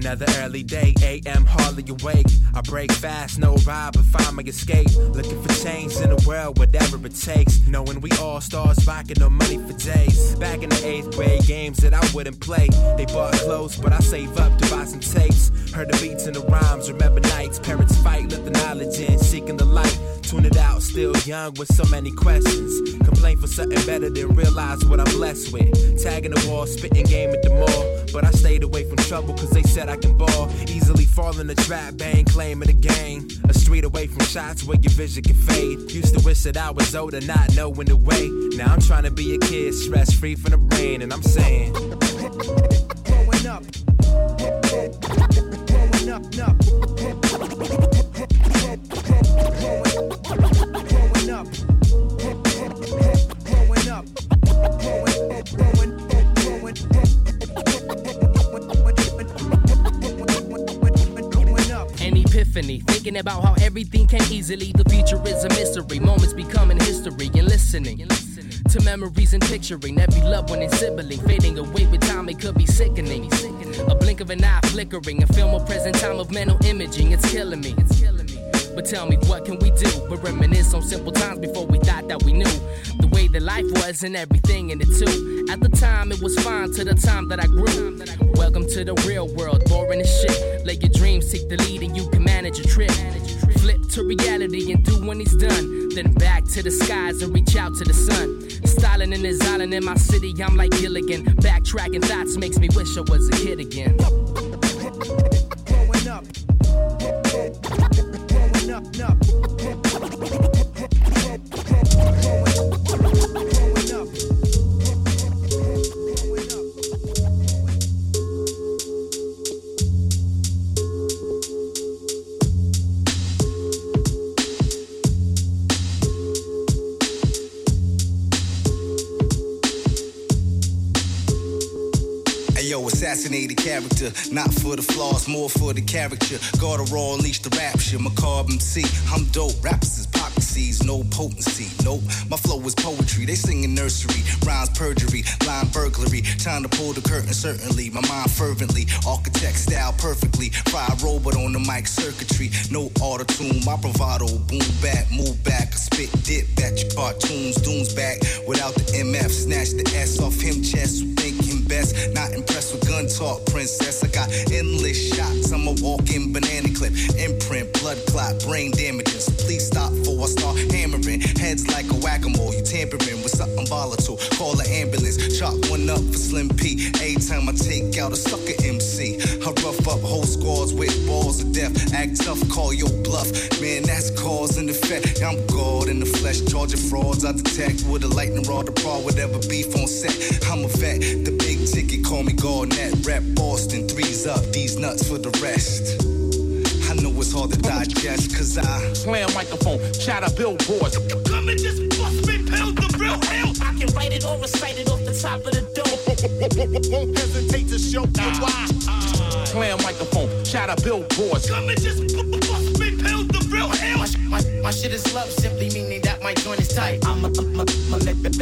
Another early day, AM hardly awake. I break fast, no ride, but find my escape. Looking for change in the world, whatever it takes. Knowing we all stars, rocking no money for days. Back in the 8th grade, games that I wouldn't play. They bought clothes, but I save up to buy some tapes. Heard the beats and the rhymes, remember nights. Parents fight, let the knowledge in, seeking the light. Tune it out, still young with so many questions. Complain for something better than realize what I'm blessed with. Tagging the wall, spitting game at the mall. But I stayed away from trouble cause they said I can ball. Easily fall in the trap, bang, claiming the game. A street away from shots where your vision can fade. Used to wish that I was older, not knowing the way. Now I'm trying to be a kid, stress free from the brain. And I'm saying growing up, growing up, growing up, growing up, growing up, growing up. Thinking about how everything came easily. The future is a mystery. Moments becoming history and listening to memories and picturing every loved one and sibling fading away with time. It could be sickening. A blink of an eye flickering. A film of present time of mental imaging. It's killing me. But tell me, what can we do? But reminisce on simple times before we thought that we knew the way that life was and everything in it too. At the time, it was fine to the time that I grew. Welcome to the real world, boring as shit. Let your dreams take the lead and you can manage your trip. Flip to reality and do when it's done. Then back to the skies and reach out to the sun. Styling in this island in my city, I'm like Gilligan. Backtracking thoughts makes me wish I was a kid again. Growing up. Up, up. Assassinated character, not for the flaws, more for the character. God of raw, unleash the rapture, macabre MC. I'm dope, rappers is hypocrisies, no potency, nope. My flow is poetry, they singing nursery, rhymes perjury, line burglary. Time to pull the curtain, certainly, my mind fervently. Architect style perfectly, fry robot on the mic circuitry. No auto-tune, my bravado, boom back, move back. Spit dip at your cartoons, dooms back. Without the MF, snatch the S off him chest, think him best, not impressed with gun talk, princess. I got endless shots. I'm a walking banana clip. Imprint, blood clot, brain damages. Please stop before I start hammering. Heads like a whack-a-mole. You tampering with something volatile. Call an ambulance. Chop one up for Slim P. Every time I take out a sucker MC, I rough up whole squads with balls of death. Act tough, call your bluff. Man, that's cause and effect. I'm God in the flesh. Charging frauds I detect. With a lightning rod to prod. Whatever beef on set. I'm a vet. The big ticket, call me Garnet. Rep Boston, threes up, these nuts for the rest. I know it's hard to digest, cause I slam microphone, shatter billboards. Come and just bust me, pills, the real hell. I can write it or recite it off the top of the dome. Won't hesitate to show you why. Slam microphone, shatter billboards. Come and just bust me, pills, the real hell. My shit is love, simply meaning that my joint is tight. I'm a the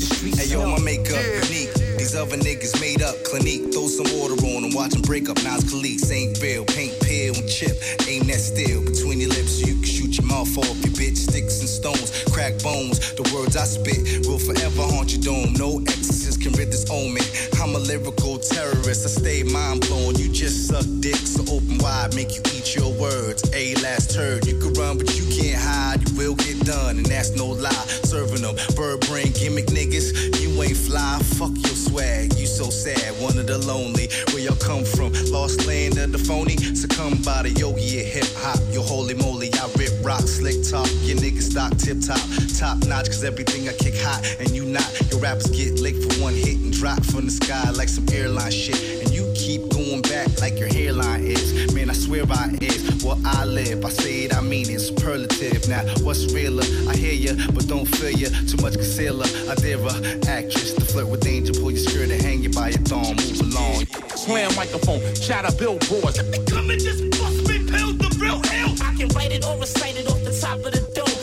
street. Hey yo, my makeup unique. These other niggas made up Clinique. Throw some water on them, watch them break up. Nas Khalees ain't real. Paint, peel, and chip. Aim that steel between your lips so you can shoot your mouth off. Your bitch, sticks and stones, crack bones. The words I spit will forever haunt your dome. No exorcist can rid this omen. I'm a lyrical terrorist. I stay mind blown. You just suck dick, so open wide, make you eat your words. A last turd, you can run, but you can't hide. You will get done, and that's no lie. Serving them bird brain gimmick niggas. You ain't fly. Fuck your swag, you so sad, one of the lonely. Where y'all come from, lost land of the phony. Succumb by the yogi and hip hop. Yo, holy moly, I rip rock, slick top. Your niggas stock tip top, top notch. Cause everything I kick hot, and you not. Your rappers get licked for one hit and drop from the sky like some airline shit. And you keep going back like your hairline is. Man, I swear I is what I live. I say it, I mean it, superlative. Now, what's realer? I hear ya, but don't feel ya. Too much concealer, I dare a actress to flirt with danger. Pull your skirt and hang you by your thong, move along. Slam microphone, shatter billboards. Come and just bust me, pills, the real hell. I can write it or recite it off the top of the dome.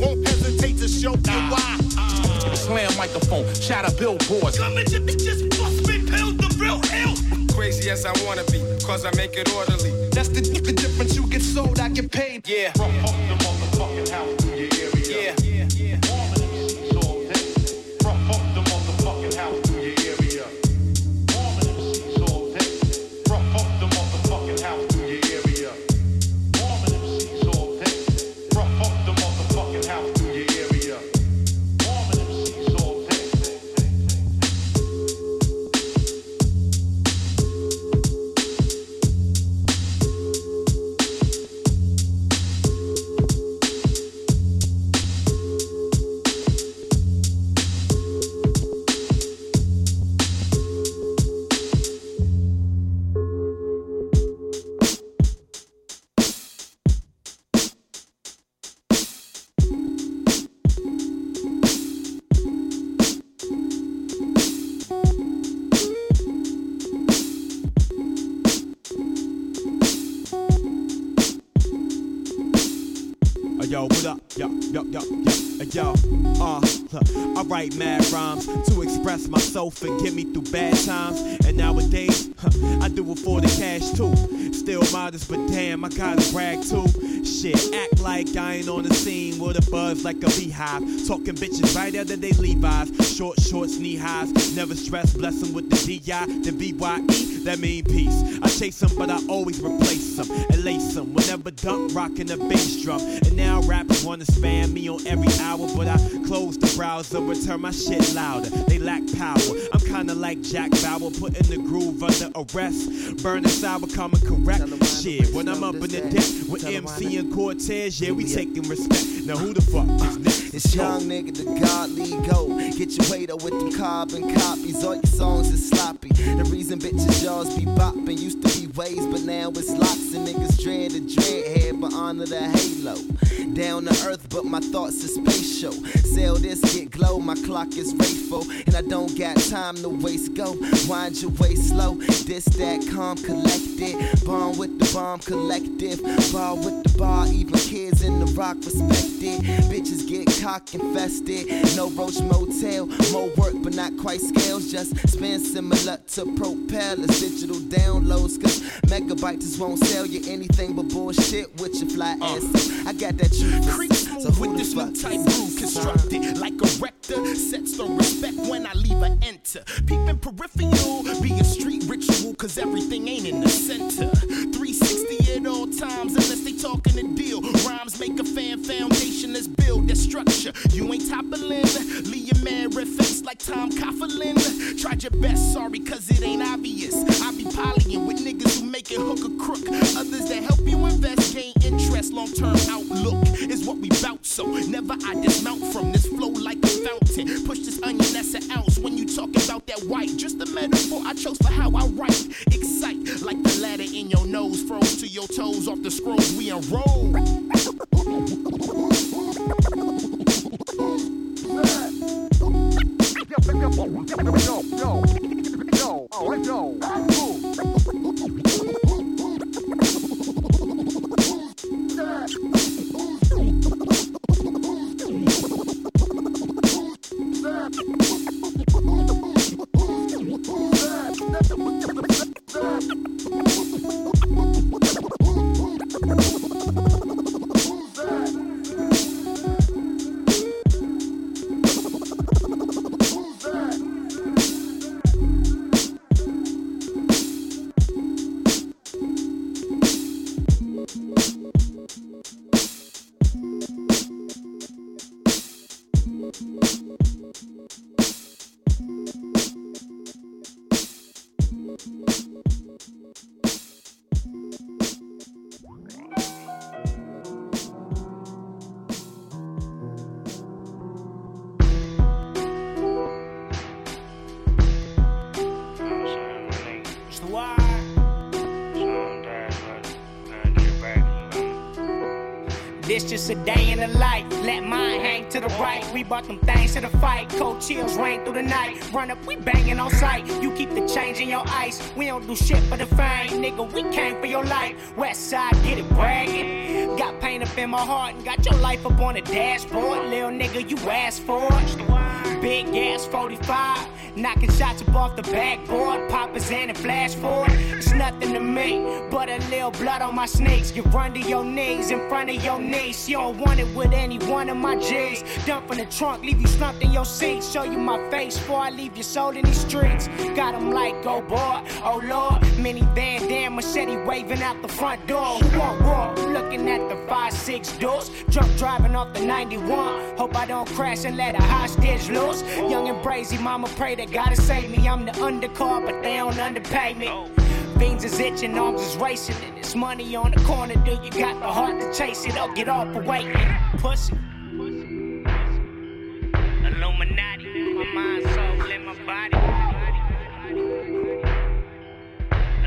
Won't hesitate to show you why. Slam microphone, shatter billboards. Come and just bust me, pills, the real hell. crazy as I wanna be, cause I make it orderly. That's the difference, you get sold, I get paid. Yeah. From up the motherfucking house to your area. Yeah. Warming them seats all day. From up the motherfucking house to your area. Warming them seats all day. From up the motherfucking house to your area. Warming them seats all day. From up the motherfucking house to your area. Warming them seats all day. I write mad rhymes to express myself and get me through bad times. And nowadays, I do it for the cash too. Still modest, but damn, I gotta brag too. Shit, act like I ain't on the scene with a buzz like a beehive. Talking bitches right out of they Levi's. Short shorts, knee highs. Never stress, bless them with the D.I. Then B.Y.E. That mean peace. I chase them, but I always replace them and lace them. Whenever dunk, rocking a bass drum. And now rappers wanna spam me on every hour, but I close the browser, return my shit louder. They lack power. I'm kinda like Jack Bauer, putting the groove under arrest. Burning sour, coming correct. Shit, when I'm up in the deck with MC and Cortez, yeah, we taking respect. Now who the fuck is next? It's young nigga, the godly go. Get your weight up with them carbon copies. All your songs is sloppy. The reason bitches be bopping, used to be waves, but now it's locks and niggas dread the dreadhead, but honor the halo. Down to earth, but my thoughts are spatial. Sell this, get glow, my clock is rayful, and I don't got time to waste. Go, wind your way slow. This, that, calm, collected. Bomb with the bomb, collective. Ball with the bar, even kids in the rock respected. Bitches get cock infested. No roach motel, more work, but not quite scales. Just spin similar to propellers. Digital downloads, cause megabytes just won't sell you anything but bullshit with your fly ass. I got that truth. Creeps move with this new type groove constructed. Like a rector, sets the respect when I leave a enter. Peeping peripheral, be a street ritual, cause everything ain't in the center. 360 at all times, unless they talking a deal. Rhymes make a fan foundation, let's build that structure. You ain't toppling, leave your man red face like Tom Coughlin. Tried your best, sorry, cause it ain't obvious. I be polying with niggas who make it hook or crook. Others that help you invest, gain interest. Long-term outlook is what we bout, so never I dismount from this flow like a fountain. Push this onion, that's an ounce. When you talking about that white, just a metaphor I chose for how I write. Excite like the ladder in your nose. Froze to your toes off the scrolls we unroll. Just a day in the life, let mine hang to the right. We bought them things to the fight, cold chills rain through the night. Run up, we banging on sight. You keep the change in your ice. We don't do shit for the fame, nigga. We came for your life. West side, get it bragging. Got pain up in my heart and got your life up on the dashboard, little nigga. You asked for it. big ass 45, knocking shots above the backboard, poppers in and flash forward. It's nothing to me but a little blood on my snakes. You run to your knees in front of your niece. You don't want it with any one of my G's. Dump from the trunk, leave you slumped in your seat. Show you my face before I leave your soul in these streets. Got them like go boy, oh lord. Mini Van Damme machete waving out the front door. Who want raw? Looking at the 5-6 doors. Drunk driving off the 91. Hope I don't crash and let a hostage loose. Young and brazy, mama pray that gotta save me. I'm the undercard, but they don't underpay me. Beans is itching, arms is racing, and it's money on the corner. Do you got the heart to chase it? Oh, get off the way, pussy. Illuminati, my mind, soul, and my body.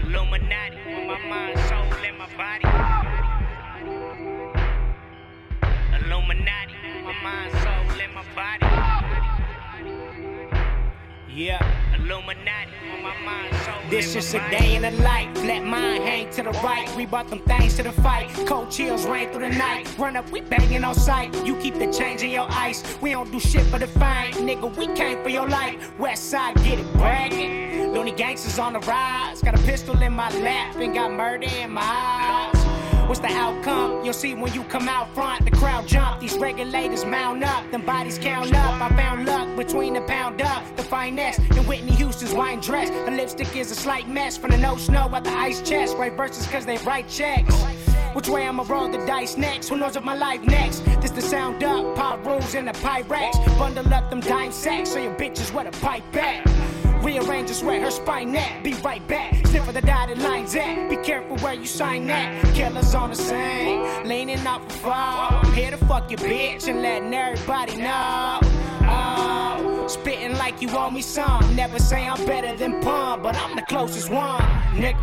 Illuminati, my mind, soul, and my body. Illuminati, my mind, soul, and my body. Yeah. Illuminati on my mind, so this is a day in the life. Let mine hang to the right. We brought them things to the fight. Cold chills rain through the night. Run up, we banging on sight. You keep the change in your ice. We don't do shit for the fine, nigga. We came for your life. West side, get it bragging. Looney gangsters on the rise. Got a pistol in my lap and got murder in my eyes. What's the outcome? You'll see when you come out front. The crowd jump, these regulators mount up, them bodies count up. I found luck between the pound up, the finesse, and Whitney Houston's wine dress. Her lipstick is a slight mess from the no snow at the ice chest. Write verses cause they write checks. Which way I'ma roll the dice next? Who knows if my life next? This the sound up, pop rules and the Pyrex. Bundle up them dime sacks so your bitches wear the pipe at. Rearrange her sweat, her spine at. Be right back. Sniff where the dotted lines at. Be careful where you sign at. Killers on the scene, leaning out for fall. I'm here to fuck your bitch and letting everybody know. Oh, spitting like you owe me some. Never say I'm better than Pun, but I'm the closest one, nigga.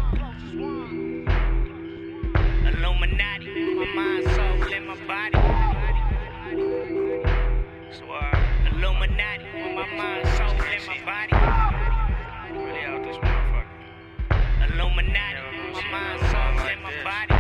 Illuminati, my mind, soul, and my body. Illuminati, my mind, soul, and my body. Illuminati, my mind, soul, and my body.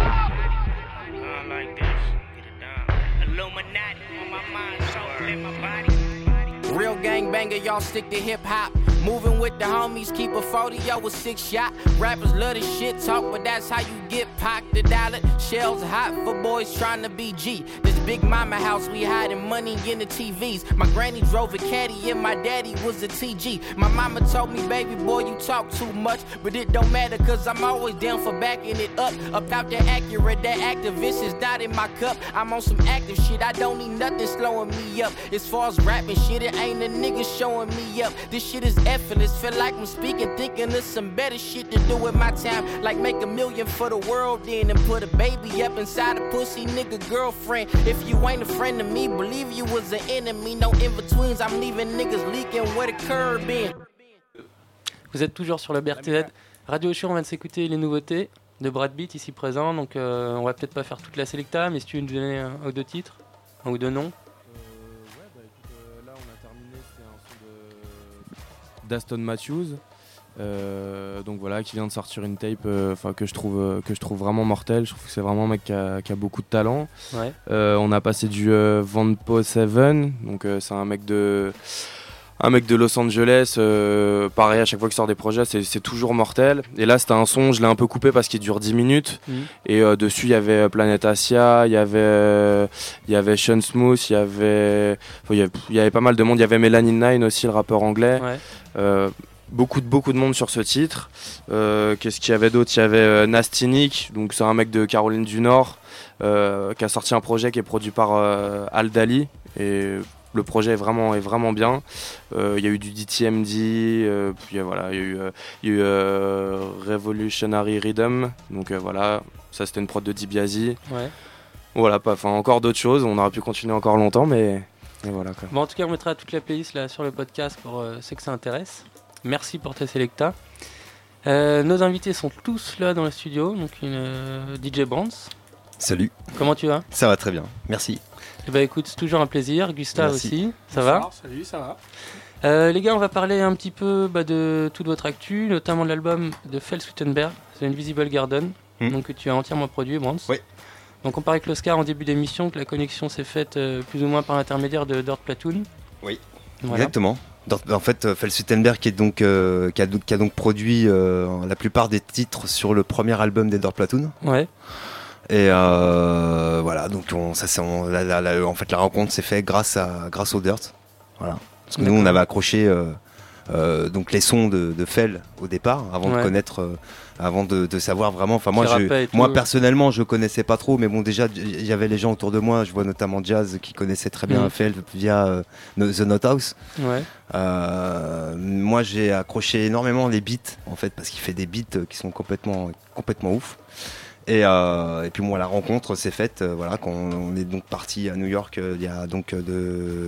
I like this. Get it down. Illuminati, my mind, soul, and my body. Real gangbanger, y'all stick to hip hop. Moving with the homies, keep a 40 over 6 shot. Rappers love the shit talk, but that's how you get pocked to dollar. Shells hot for boys trying to be G. This big mama house, we hiding money in the TVs. My granny drove a caddy and my daddy was a TG. My mama told me, baby boy, you talk too much. But it don't matter, cause I'm always down for backing it up. About that Acura, that activist is not in my cup. I'm on some active shit, I don't need nothing slowing me up. As far as rapping shit, it ain't a nigga showing me up. This shit is effortless, feel like I'm speaking, thinking of some better shit to do with my time. Like make $1 million for the world then and put a baby up inside a pussy nigga girlfriend. If you ain't a friend to me, believe you was an enemy. No in-betweens, I'm leaving niggas leaking where the curb been. Vous êtes toujours sur le BRTZ. Radio Show, on vient de s'écouter les nouveautés de Brad Beat ici présent. Donc on va peut-être pas faire toute la sélecta, mais si tu veux nous donner un ou deux titres, un ou deux noms. D'Aston Matthews, donc voilà, qui vient de sortir une tape que je trouve vraiment mortelle. Je trouve que c'est vraiment un mec qui a beaucoup de talent. Ouais. On a passé du Vanpo 7, donc c'est un mec de Los Angeles. Pareil, à chaque fois qu'il sort des projets, c'est toujours mortel. Et là, c'était un son, je l'ai un peu coupé parce qu'il dure 10 minutes. Mmh. Et dessus, il y avait Planet Asia, il y avait Sean Smooth, il y avait pas mal de monde. Il y avait Melanie Nine aussi, le rappeur anglais. Ouais. Beaucoup de monde sur ce titre. Qu'est-ce qu'il y avait d'autre ? Il y avait Nastynik, donc c'est un mec de Caroline du Nord, qui a sorti un projet qui est produit par Al Dali. Et le projet est vraiment bien. Il y a eu du DTMD, puis voilà, il y a eu Revolutionary Rhythm. Donc voilà, ça c'était une prod de DiBiase. Ouais. Voilà, encore d'autres choses. On aurait pu continuer encore longtemps, mais et voilà quoi. Bon, en tout cas, on mettra toute la playlist là sur le podcast pour ceux que ça intéresse. Merci pour tes sélectas. Nos invités sont tous là dans le studio. Donc DJ Brands. Salut. Comment tu vas ? Ça va très bien. Merci. Eh ben écoute, c'est toujours un plaisir. Gustave aussi, ça va ? Salut, ça va. Les gars, on va parler un petit peu de toute votre actu, notamment de l'album de Felswittenberg, The Invisible Garden, donc que tu as entièrement produit, Brands. Oui. Donc on parlait avec l'Oscar en début d'émission que la connexion s'est faite plus ou moins par l'intermédiaire de Dirty Platoon. Oui. Voilà. Exactement. En fait, Felswittenberg qui a donc produit la plupart des titres sur le premier album des Dirty Platoon. Ouais. Et voilà, donc en fait la rencontre s'est faite grâce aux Dirt. Voilà. Parce que nous on avait accroché donc les sons de Fell au départ, avant de connaître, avant de savoir vraiment. Enfin moi personnellement je connaissais pas trop, mais bon déjà il y avait les gens autour de moi. Je vois notamment Jazz qui connaissait très bien Fell via The Not House. Ouais. Moi j'ai accroché énormément les beats en fait, parce qu'il fait des beats qui sont complètement ouf. Et puis moi la rencontre s'est faite voilà, quand on est donc parti à New York il y a donc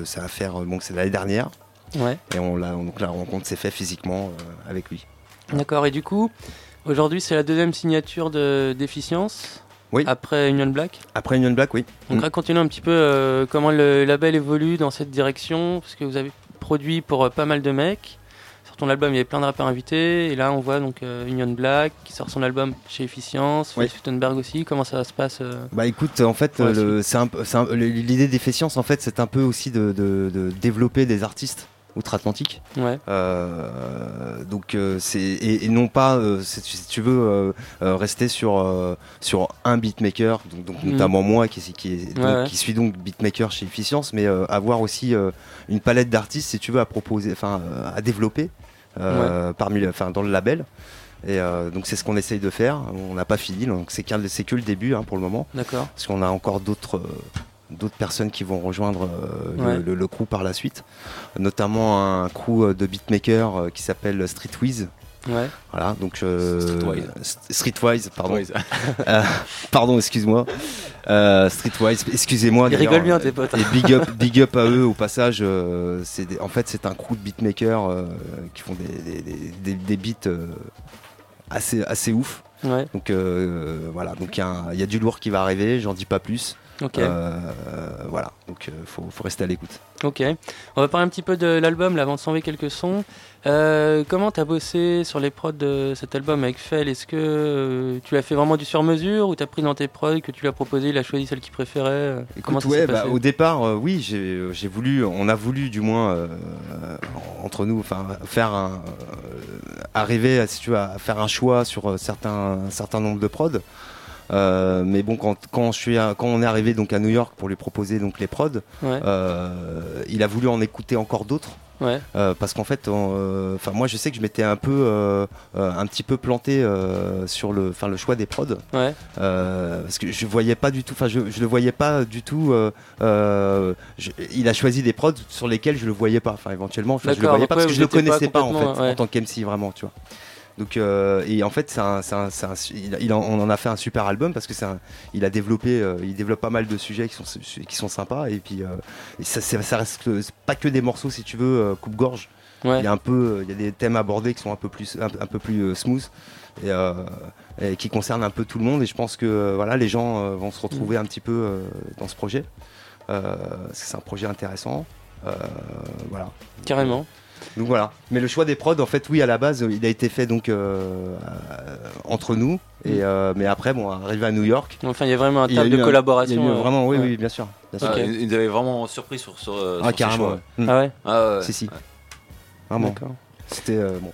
ça va faire bon, c'est l'année dernière. Ouais. Et donc la rencontre s'est faite physiquement avec lui. D'accord. Et du coup aujourd'hui c'est la deuxième signature d'Efficience. Oui. Après Union Black. Après Union Black, oui. Donc là continuons un petit peu comment le label évolue dans cette direction, parce que vous avez produit pour pas mal de mecs. Ton album, il y avait plein de rappeurs invités, et là on voit donc Union Black qui sort son album chez Efficience, Felswittenberg aussi. Comment ça se passe Bah écoute, en fait, l'idée d'Efficience, en fait, c'est un peu aussi de développer des artistes outre-Atlantique. Ouais. Donc c'est et non pas si tu veux rester sur un beatmaker, donc notamment moi qui suis donc beatmaker chez Efficience, mais avoir aussi une palette d'artistes si tu veux à proposer, enfin à développer parmi, enfin dans le label. Et donc c'est ce qu'on essaye de faire. On n'a pas fini, donc c'est que le début pour le moment. D'accord. Parce qu'on a encore d'autres personnes qui vont rejoindre le crew par la suite, notamment un crew de beatmakers qui s'appelle Streetwise. Ouais. Voilà, donc Streetwise, pardon. Pardon, excuse-moi. Streetwise, excusez-moi. Ils rigolent bien tes potes. Et big up à eux au passage. En fait, c'est un crew de beatmakers qui font des beats assez ouf. Ouais. Donc voilà, donc il y a du lourd qui va arriver. J'en dis pas plus. Okay. Voilà, donc faut rester à l'écoute. Ok, on va parler un petit peu de l'album là, avant de s'enlever quelques sons. Comment t'as bossé sur les prods de cet album avec Fell? Est-ce que tu l'as fait vraiment du sur-mesure, ou t'as pris dans tes prods que tu l'as proposé, il a choisi celle qu'il préférait? Écoute, au départ, oui, on a voulu du moins entre nous, enfin faire arriver à faire un choix sur un certain nombre de prods. Mais bon, quand on est arrivé donc à New York pour lui proposer donc les prods, il a voulu en écouter encore d'autres. Ouais. Parce qu'en fait, moi je sais que je m'étais un petit peu planté sur le choix des prods, parce que je le voyais pas du tout. Il a choisi des prods sur lesquels je le voyais pas, enfin éventuellement, je le voyais pas parce que je le connaissais pas en fait en tant qu'MC vraiment, tu vois. Donc et en fait on en a fait un super album parce que il a développé il développe pas mal de sujets qui sont sympas, et puis ça reste pas que des morceaux si tu veux coupe-gorge. Ouais. Il y a des thèmes abordés qui sont un peu plus smooth et qui concernent un peu tout le monde, et je pense que voilà, les gens vont se retrouver un petit peu dans ce projet parce que c'est un projet intéressant voilà. Carrément. Donc voilà, mais le choix des prods, en fait, oui, à la base, il a été fait donc entre nous, et mais après, bon, arrivé à New York. Enfin, il y a vraiment un table de collaboration. Vraiment, oui, bien sûr. Okay. Ils avaient vraiment surpris sur carrément, ces choix. Ouais. Ah ouais. Ah ouais. Si. Ouais. Vraiment. D'accord. C'était bon,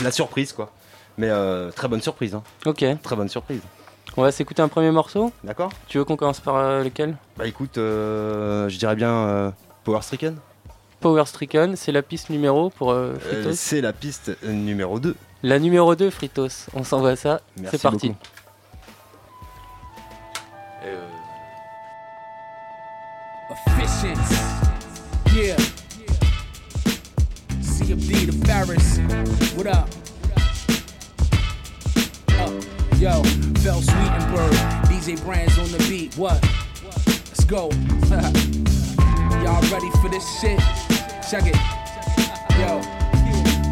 la surprise quoi. Mais très bonne surprise. Hein. Ok. Très bonne surprise. On va s'écouter un premier morceau. D'accord. Tu veux qu'on commence par lequel? Bah écoute, je dirais bien Power Stricken. Power Stricken, c'est la piste numéro pour Fritos. C'est la piste numéro 2. La numéro 2, Fritos. On s'envoie ça. Merci, c'est parti. Beaucoup. Efficience. Yeah. CFD to Ferris. What up? Yo, Felswittenberg. DJ Brands on the beat. What? Let's go. Y'all ready for this shit? Check it. Yo,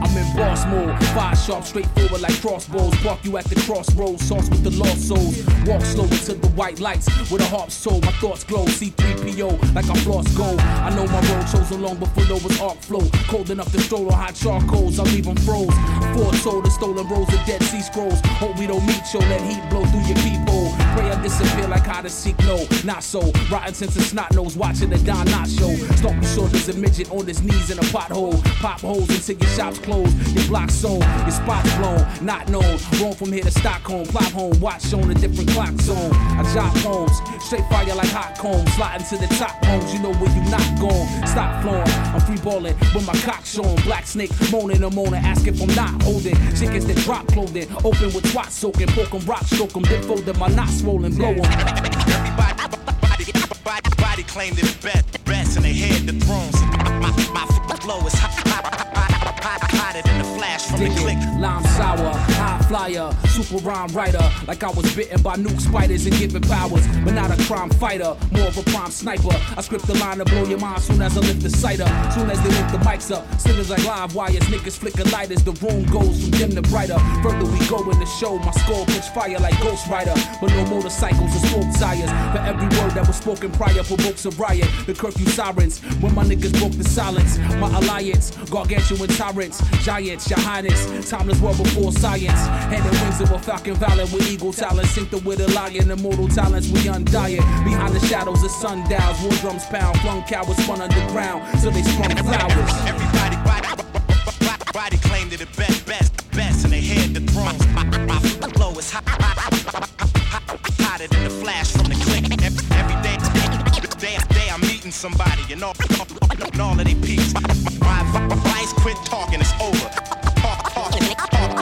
I'm in boss mode. Fire sharp, straightforward like crossbows. Park you at the crossroads, sauce with the lost souls. Walk slow into the white lights with a harp soul. My thoughts glow, C3PO like I floss gold. I know my road chosen long before there was arc flow. Cold enough to stroll on hot charcoals, I'll leave them froze. Foretold the stolen rolls of Dead Sea Scrolls. Hope we don't meet yo, let heat blow through your people. prayer disappear like how to seek no, not so. Rotten since a snot nose watching the Don Knotts show. Stalking shoulders a midget on his knees in a pothole. Pop holes until your shop's closed. Your block's sold, your spot's blown, not known. Roam from here to Stockholm, plop home, watch shown a different clock zone. I jot homes, straight fire like hot combs. Sliding to the top homes, you know where you not gone. Stop flowing, I'm free balling with my cock showing. Black snake moaning and moaning, asking if I'm not holding. Chickens that drop clothing, open with twat soaking. Poke 'em, rock stroke 'em, then fold 'em, my knot swollen, blow 'em. Everybody claim to the best and they head the thrones. My flow is hotter than the flash from the click. Lime sour, high flyer, super rhyme writer. Like I was bitten by nuke spiders and given powers. But not a crime fighter, more of a prime sniper. I script the line to blow your mind soon as I lift the sight up. Soon as they lift the mics up, singers like live wires. Niggas flicker lighters, the room goes from dim to brighter. Further we go in the show, my skull pitch fire like Ghost Rider. But no motorcycles or smoke tires. For every word that was spoken prior provokes a riot. The curfew sirens, when my niggas broke the silence. My alliance, gargantuan tyrants, giants, your highness. Timeless world before science. Handing wings of a falcon valid with eagle talents. Synced with a lion, immortal talents, we undying. Behind the shadows of sundials, war drums pound. Flung cowards spun underground, so they sprung flowers. Everybody claimed it the best, and they had the thrones. My flow is hotter than the flash from the click. Every day I'm meeting somebody, and all of they peeps. My vice quit talking, it's over.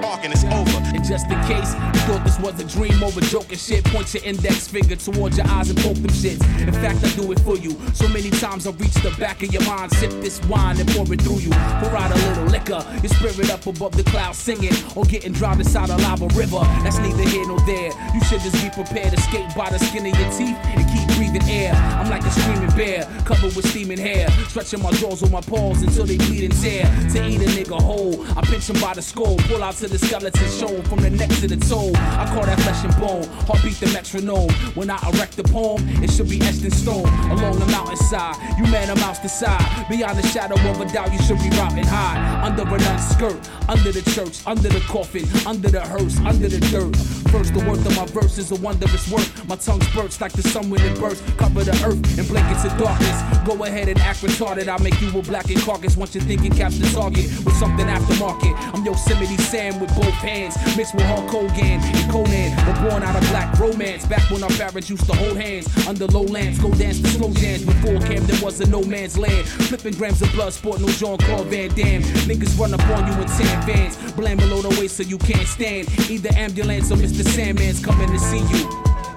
Talking, it's over. And just in case you thought this was a dream over joke and shit, point your index finger towards your eyes and poke them shits. In fact, I do it for you. So many times I reach the back of your mind, sip this wine and pour it through you. Pour out a little liquor, your spirit up above the clouds singing, or getting drowned inside a lava river. That's neither here nor there. You should just be prepared to skate by the skin of your teeth and keep breathing air. I'm like a screaming bear, covered with steaming hair, stretching my jaws on my paws until they bleed and tear. To eat a nigga whole, I pinch him by the skull, pull out to the skeleton shown from the neck to the toe. I call that flesh and bone, heartbeat the metronome. When I erect the poem, it should be etched in stone. Along the mountainside, you man a mouse to side. Beyond the shadow of a doubt, you should be routing high. Under a nun's skirt, under the church, under the coffin, under the hearse, under the dirt. First, the worth of my verse is a wondrous work. My tongue spurts like the sun when it bursts. Cover the earth and blankets of darkness. Go ahead and act retarded, I'll make you a blackened carcass. Once you think you capture the target with something aftermarket. I'm Yosemite Sam with both hands, mixed with Hulk Hogan and Conan, but born out of black romance. Back when our parents used to hold hands under lowlands, go dance to slow jams. Before Camden was a no man's land, flipping grams of blood, sporting no Jean-Claude Van Damme. Niggas run up on you in tan vans, bland below the waist so you can't stand. Either ambulance or Mr. Sandman's coming to see you.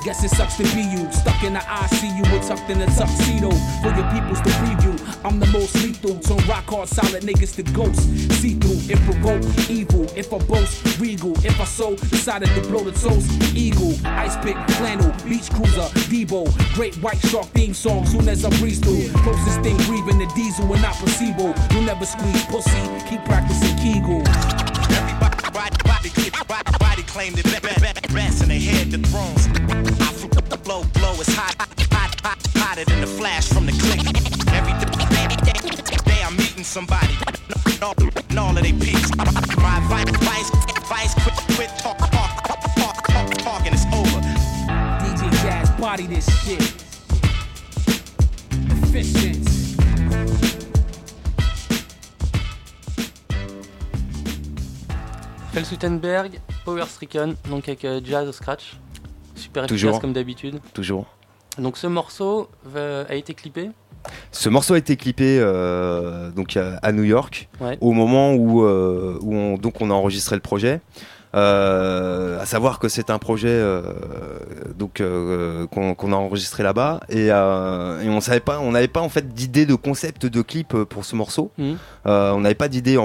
Guess it sucks to be you, stuck in the ICU or tucked in a tuxedo. For your peoples to preview, I'm the most lethal. Turn rock hard, solid niggas to ghosts. See through, if provoke, evil. If I boast, regal. If I so, decided to blow the toast. Eagle, ice pick, flannel, beach cruiser, Debo. Great white shark theme song, soon as I breeze through. Closest thing breathing the diesel and not placebo. You'll never squeeze pussy, keep practicing Kegel. Everybody claimed it best and they had the thrones. The blow is hotter than the flash from the click. Every day I'm meeting somebody, and all of they peeps. My vice quit talking, it's over. DJ Jazz, body this shit. Efficience. Felswittenberg, Power Stricken, donc avec Jazz au scratch. Super efficace toujours, comme d'habitude. Toujours. Donc ce morceau a été clippé. Ce morceau a été clippé donc à New York, ouais. Au moment où on a enregistré le projet. À savoir que c'est un projet qu'on a enregistré là-bas et on n'avait pas en fait d'idée de concept de clip pour ce morceau. On n'avait pas d'idée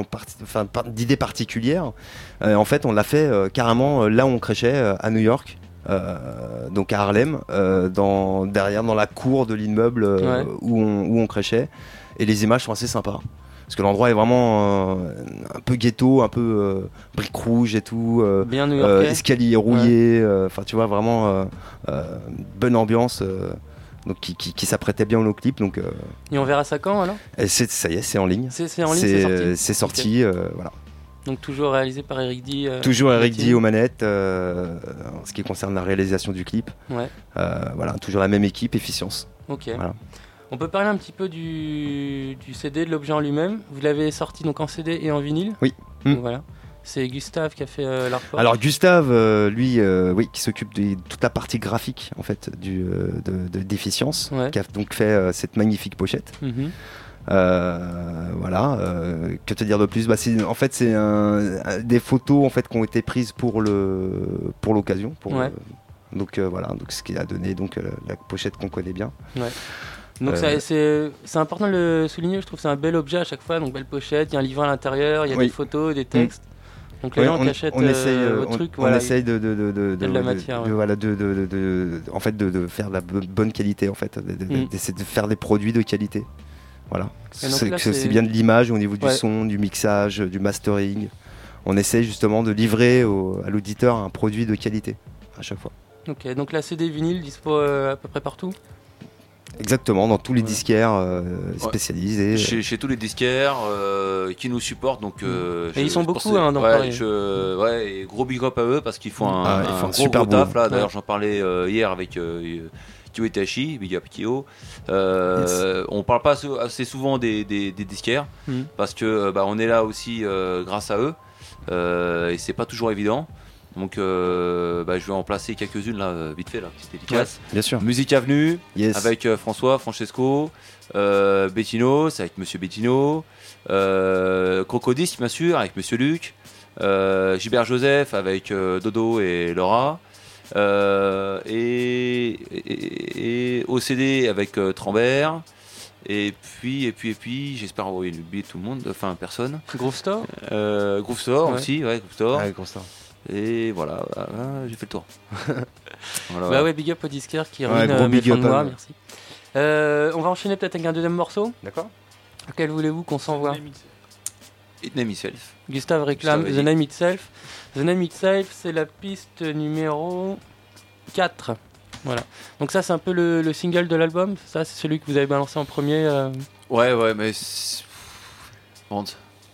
particulière. En fait, on l'a fait carrément là où on crêchait à New York. Donc à Harlem, dans la cour de l'immeuble ouais. où on crêchait, et les images sont assez sympas parce que l'endroit est vraiment un peu ghetto, un peu briques rouges et tout, bien new-yorkais, escalier rouillé, ouais. Enfin tu vois vraiment bonne ambiance, donc qui s'apprêtait bien au no clip, donc et on verra ça quand alors, et ça y est, c'est en ligne, c'est sorti, okay. Voilà. Donc toujours réalisé par Eric D. Toujours Eric D aux manettes, en ce qui concerne la réalisation du clip. Ouais. Voilà, toujours la même équipe, Efficience. Ok. Voilà. On peut parler un petit peu du CD, de l'objet en lui-même. Vous l'avez sorti donc en CD et en vinyle. Oui. Donc, voilà. C'est Gustave qui a fait l'artwork. Alors Gustave, lui, oui, qui s'occupe de toute la partie graphique en fait d'Efficience, ouais. Qui a donc fait cette magnifique pochette. Mm-hmm. Voilà. Que te dire de plus ? Bah, c'est des photos en fait qui ont été prises pour l'occasion. Ouais. Donc voilà, donc ce qui a donné donc la pochette qu'on connaît bien. Ouais. Donc c'est important de le souligner, je trouve que c'est un bel objet à chaque fois, donc belle pochette, il y a un livret à l'intérieur, il y a oui. Des photos, des textes, donc les gens qui achètent votre truc, on essaye de faire de la bonne qualité en fait, d'essayer de faire des produits de qualité, voilà, c'est bien de l'image au niveau du son, du mixage, du mastering, on essaye justement de livrer à l'auditeur un produit de qualité à chaque fois. Ok, donc la CD vinyle dispo à peu près partout ? Exactement, dans tous les disquaires spécialisés. Ouais. Chez tous les disquaires qui nous supportent. Donc, et ils sont beaucoup dans Paris. Et gros big up à eux parce qu'ils font un super gros taf. Là. D'ailleurs, j'en parlais hier avec Kyo Itachi, big up Kyo. On ne parle pas assez souvent des disquaires parce qu'on est là aussi grâce à eux et ce n'est pas toujours évident. Donc je vais en placer quelques-unes là vite fait là, petite dédicace. Ouais, bien sûr. Musique Avenue avec Francesco Bettino, c'est avec Monsieur Bettino, Crocodis bien sûr avec Monsieur Luc, Gilbert Joseph avec Dodo et Laura, et OCD avec Trambert. Et puis, j'espère avoir oublié tout le monde, enfin personne. Groove Store. Groove Store aussi, Groove Store. Ah, Groove Store. Et voilà, j'ai fait le tour. Big up aux disquaires qui ruinent mes fans noirs, merci. On va enchaîner peut-être avec un deuxième morceau. D'accord. Lequel voulez-vous qu'on s'envoie ? The Name Itself. Gustave réclame The Name Itself. The Name Itself, c'est la piste numéro 4. Voilà. Donc ça, c'est un peu le single de l'album. Ça, c'est celui que vous avez balancé en premier. Ouais, mais...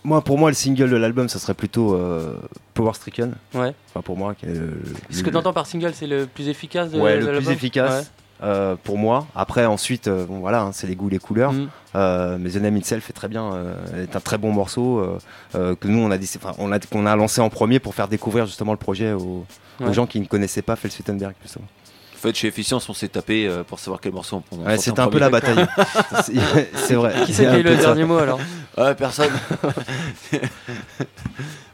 Moi, pour moi, le single de l'album, ça serait plutôt Power Stricken. Ouais. Enfin, pour moi. Ce que t'entends par single, c'est le plus efficace de l'album. Ouais, le plus efficace pour moi. Après, ensuite, c'est les goûts, les couleurs. Mais The Name Itself est très bien, est un très bon morceau que nous qu'on a lancé en premier pour faire découvrir justement le projet aux gens qui ne connaissaient pas Felswittenberg justement. En fait, chez Efficience, on s'est tapé pour savoir quel morceau on sortait. C'était un peu la bataille. C'est vrai. Qui s'est payé le dernier mot alors ? Personne.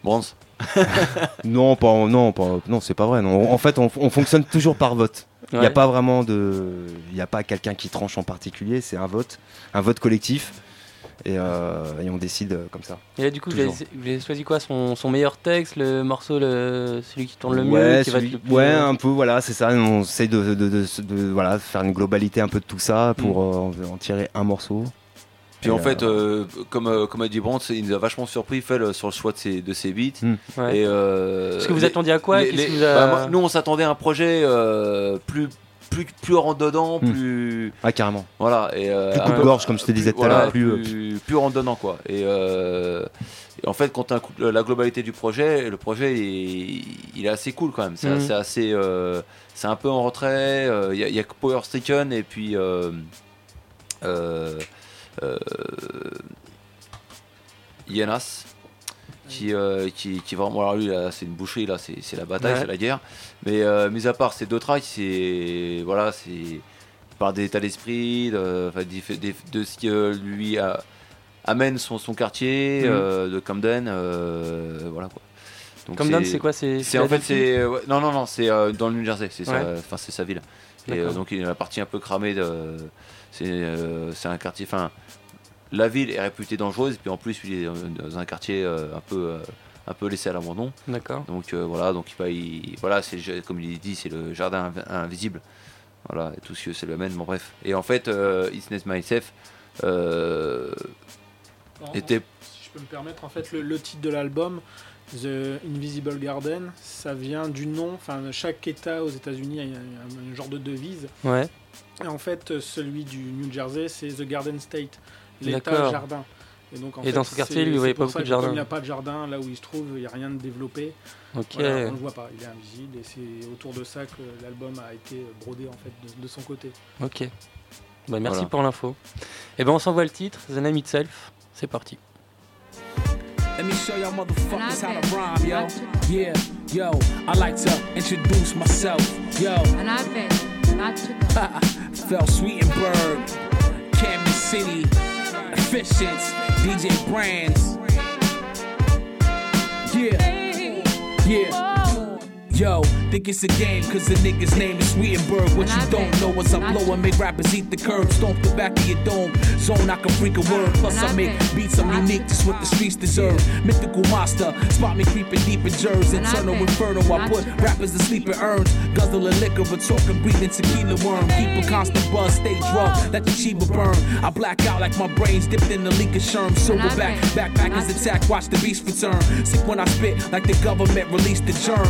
Bronze. Non, c'est pas vrai. Non. En fait, on fonctionne toujours par vote. Il n'y a pas vraiment il y a pas quelqu'un qui tranche en particulier. C'est un vote collectif. Et on décide comme ça. Et là, du coup, vous avez choisi quoi, son meilleur texte, le morceau, celui qui tourne le mieux, va être le plus... Ouais, un peu, voilà, c'est ça. On essaie de faire une globalité un peu de tout ça pour en tirer un morceau. Puis en fait, comme a dit Brandt, il nous a vachement surpris sur le choix de ses beats. Et est-ce que vous attendiez à quoi nous, on s'attendait à un projet plus rentre dedans, plus. Ah, carrément. Voilà. Et, plus coupe-gorge, comme je te disais tout à l'heure. Plus rentre dedans, quoi. Et en fait, quand tu as la globalité du projet, le projet, il est assez cool quand même. C'est assez. C'est un peu en retrait. Il y a Power Stricken et puis. Yenas. Qui vraiment, alors lui là, c'est une boucherie là, c'est la bataille, c'est la guerre. Mais mis à part ces deux tracks, c'est par des états d'esprit, de ce qui lui amène son quartier de Camden, voilà quoi. Donc Camden c'est quoi, c'est en fait c'est non c'est dans le New Jersey, c'est sa ville. Et donc il a la partie un peu cramée de, c'est un quartier, enfin. La ville est réputée dangereuse, et puis en plus, il est dans un quartier un peu laissé à l'abandon. D'accord. Donc c'est comme il dit, c'est le jardin invisible. Voilà, et tout ce que ça lui amène. Bon bref. Et en fait, It's Not Myself était. Si je peux me permettre, en fait, le titre de l'album, The Invisible Garden, ça vient du nom. Enfin, chaque État aux États-Unis a un genre de devise. Ouais. Et en fait, celui du New Jersey, c'est The Garden State. L'état jardin. Et, donc, en et fait, dans ce quartier, il n'y avait pas beaucoup de jardins. Comme il n'y a pas de jardin, là où il se trouve, il n'y a rien de développé. Okay. Voilà, on ne le voit pas, il est invisible. Et c'est autour de ça que l'album a été brodé en fait, de son côté. Ok. Bah, merci pour l'info. Et ben on s'envoie le titre, The Name Itself. C'est parti. Let me show y'all motherfuckers how to rhyme, yo. Yeah, yo, I like to introduce myself, yo. And I've been not to Felswittenberg, Camden City, Efficience, DJ Brands. Yeah, yeah. Yo, think it's a game, cause the nigga's name is Swedenberg. What you don't know is I blow and make rappers eat the curb. Stomp the back of your dome, zone, I can freak a word. Plus I make beats, I'm unique, just what the streets deserve. Mythical monster, spot me creeping deep in germs. Eternal inferno, I put rappers to sleep in urns. Guzzle a liquor, but talking, breathing tequila worm. Keep a constant buzz, stay drunk, let the cheeba burn. I black out like my brain's dipped in the leak of sherm. Silverback, backpackers attack, watch the beast return. Sick when I spit, like the government released the germ.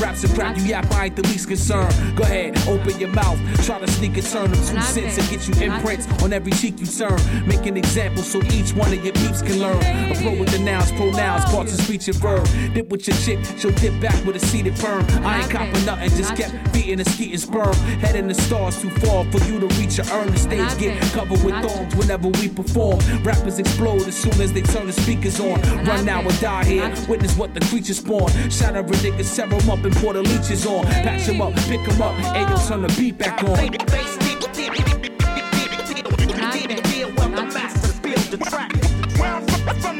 Raps and crap, you yap, I ain't the least concerned. Go ahead, open your mouth, try to sneak and turn them 2 cents and get you imprints on every cheek you turn. Make an example so each one of your peeps can learn. A pro with the nouns, pronouns, parts of speech and verb. Dip with your chick, she'll dip back with a seated firm. I ain't copping nothing, just kept beating a skeet and sperm. Head in the stars too far for you to reach your urn. The stage get covered with thorns whenever we perform. Rappers explode as soon as they turn the speakers on. Run now or die here, witness what the creatures spawn. Shout out a nigga, several up and pour the leeches on, patch them up, pick them up, and yo, turn the beat back on. From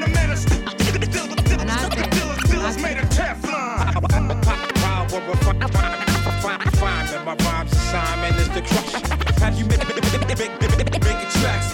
the minister, dealers made a Teflon. My rhymes assignment is the crush. Have you making tracks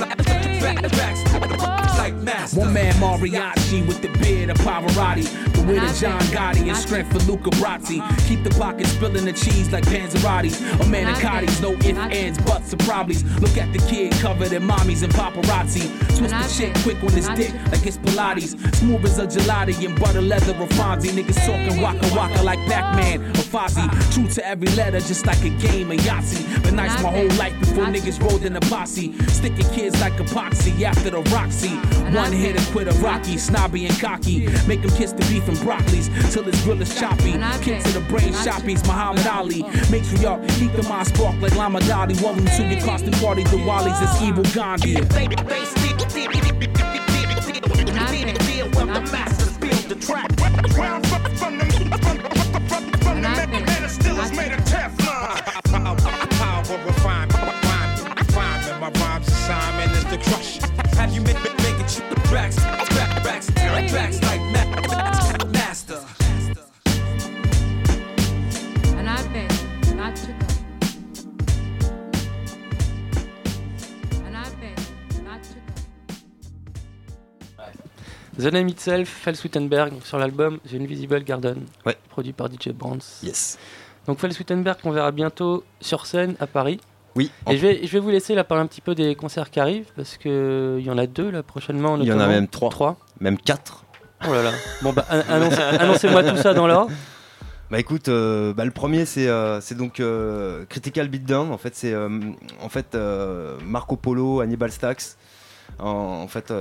like master? One man mariachi with the beard of Pavarotti. With a John Gotti and strength for Luca Brasi. Keep the pockets spilling the cheese like Panzerotti's or Manicotti's. No ifs, ands, buts, or probably's. Look at the kid covered in mommies and paparazzi. Twist the shit quick on his dick like it's Pilates. Smooth as a gelati and butter leather or Fonzie. Niggas talking waka waka like Pac-Man or Fozzie. True to every letter just like a game of Yahtzee. But nice my whole life before niggas rolled in a posse. Sticking kids like epoxy after the Roxy. One hit and quit a Rocky. Snobby and cocky. Make them kiss the beef and broccolis till his grill is choppy. Kick to the brain shoppies, Muhammad Ali. Make sure y'all keep the mind spark like Lama Dali. Welcome to your constant party, the Wallies, it's evil Gandhi. From the man of steel is made of Teflon. Power refined, my rhymes assignment is the crush. Have you been making cheap tracks, tracks like Mac? The Name Itself, Felswittenberg sur l'album The Invisible Garden, ouais, produit par DJ Brands. Yes. Donc Felswittenberg qu'on verra bientôt sur scène à Paris. Oui. Et je vais vous laisser là parler un petit peu des concerts qui arrivent parce que il y en a 2 là prochainement. Il y en a même 3, même 4. Oh là là. Bon bah annoncez-moi tout ça dans l'ordre. Bah écoute, le premier c'est donc Critical Beatdown. En fait c'est Marco Polo, Hannibal Stax, en fait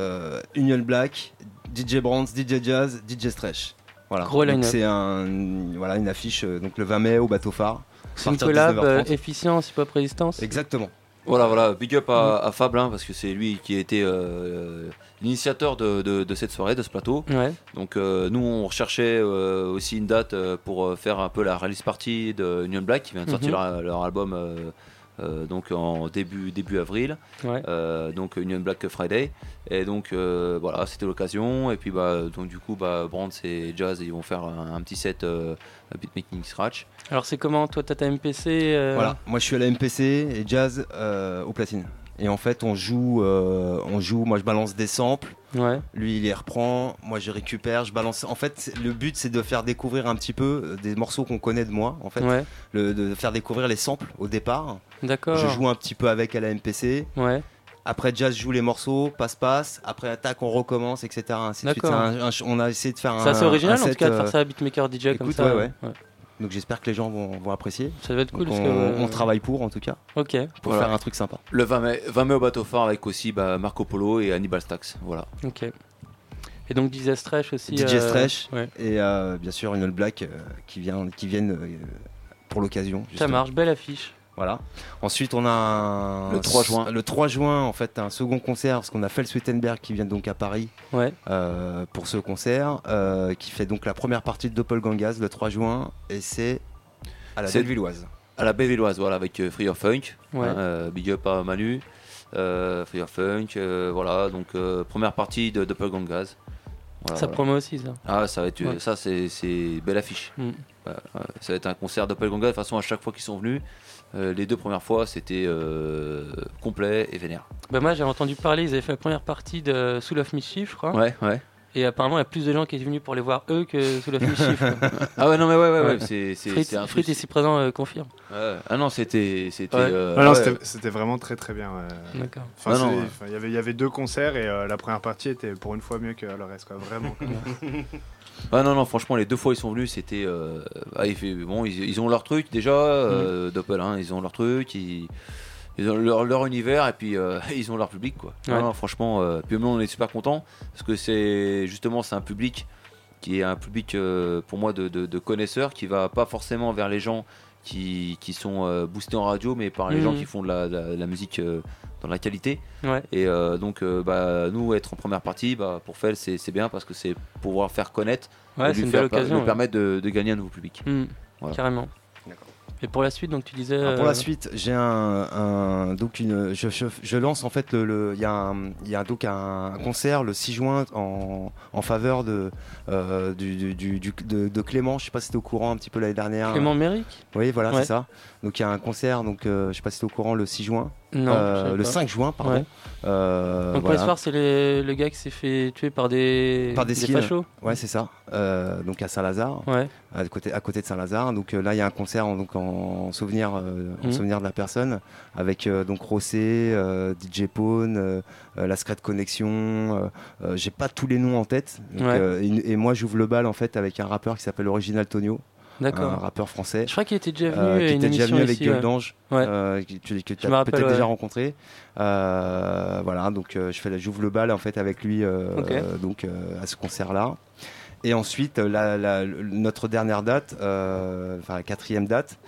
Union Black, DJ Brands, DJ Jazz, DJ Stretch. Voilà. Gros line-up. C'est une affiche donc le 20 mai au Batofar. C'est une collab efficience, hip-hop résistance. Exactement. Voilà, big up à Fab, hein, parce que c'est lui qui a été l'initiateur de cette soirée, de ce plateau. Ouais. Donc nous, on recherchait aussi une date pour faire un peu la release party de Union Black, qui vient de sortir leur album donc en début avril. Ouais. Donc Union Black Friday. Et donc voilà, c'était l'occasion. Et puis donc du coup, Brands et Jazz, ils vont faire un petit set beatmaking scratch. Alors c'est comment, toi t'as ta MPC Voilà, moi je suis à la MPC et Jazz au platine. Et en fait on joue, moi je balance des samples, ouais, lui il les reprend, moi je récupère, je balance. En fait le but c'est de faire découvrir un petit peu des morceaux qu'on connaît de moi en fait, ouais, de faire découvrir les samples au départ. D'accord. Je joue un petit peu avec à la MPC. Ouais. Après Jazz joue les morceaux, passe, après attaque on recommence, etc. Ainsi de suite. On a essayé de faire ça, c'est original en tout cas de faire ça à Beatmaker DJ écoute, comme ça. Ouais. Donc j'espère que les gens vont apprécier. Ça va être cool. Parce on travaille pour, en tout cas. Ok. Pour faire un truc sympa. Le 20 mai au Batofar avec aussi Marco Polo et Hannibal Stax. Voilà. Ok. Et donc DJ Stretch aussi. DJ Stretch. Ouais. Et bien sûr Union Black qui viennent pour l'occasion. Justement. Ça marche, belle affiche. Voilà. Ensuite, on a le 3 juin. Le 3 juin, en fait, un second concert parce qu'on a Felswittenberg qui vient donc à Paris pour ce concert qui fait donc la première partie de Doppelgangas le 3 juin et c'est à la Bellevilloise. À la Bellevilloise, voilà, avec Free Your Funk, big up à Manu, Free Your Funk, voilà, donc première partie de Doppelgangas. Voilà, ça promet aussi ça. Ah, ça va être ça, c'est belle affiche. Mm. Voilà, ça va être un concert Doppelgangas. De toute façon, à chaque fois qu'ils sont venus. Les deux premières fois, c'était complet et vénère. Bah moi, j'avais entendu parler, ils avaient fait la première partie de Soul of Mischief, je crois. Ouais. Et apparemment, il y a plus de gens qui sont venus pour les voir eux que Soul of Mischief. Ah ouais, non mais ouais. C'est un Frit ici présent confirme. Ah non, c'était. C'était vraiment très très bien. Ouais. D'accord. Il y avait deux concerts et la première partie était pour une fois mieux que le reste, quoi, vraiment. Ah non, franchement, les deux fois ils sont venus, c'était. Ils ont leur truc déjà, Doppel, hein, ils ont leur truc, ils ont leur univers et puis ils ont leur public, quoi. Ouais. Non, franchement, puis nous on est super contents parce que c'est un public qui est un public pour moi de connaisseurs qui va pas forcément vers les gens qui sont boostés en radio, mais par les gens qui font de la musique dans la qualité. Ouais. Et donc nous être en première partie, pour Fels c'est bien parce que c'est pouvoir faire connaître, nous permettre de gagner un nouveau public. Mmh. Voilà. Carrément. D'accord. Et pour la suite, donc tu disais. Pour la suite, j'ai je lance en fait il y a un concert le 6 juin en faveur de Clément. Je sais pas si t'es au courant un petit peu l'année dernière. Clément Méric. Oui, voilà, c'est ça. Donc il y a un concert, donc je sais pas si t'es au courant le 6 juin. Non, le 5 juin, pardon. Ouais. Donc voilà. Pour ce soir, c'est le gars qui s'est fait tuer par des fachos. Ouais, c'est ça. Donc à Saint-Lazare, à côté de Saint-Lazare. Donc là, il y a un concert en souvenir de la personne, avec donc Rossé, DJ Pone, La Secret Connexion. J'ai pas tous les noms en tête. Donc, et moi, j'ouvre le bal en fait avec un rappeur qui s'appelle Original Tonio. D'accord. Un rappeur français. Je crois qu'il était déjà venu avec Gueule d'Ange, que tu as peut-être déjà rencontré. Voilà, donc j'ouvre le bal en fait avec lui à ce concert-là. Et ensuite, notre dernière date, la quatrième date,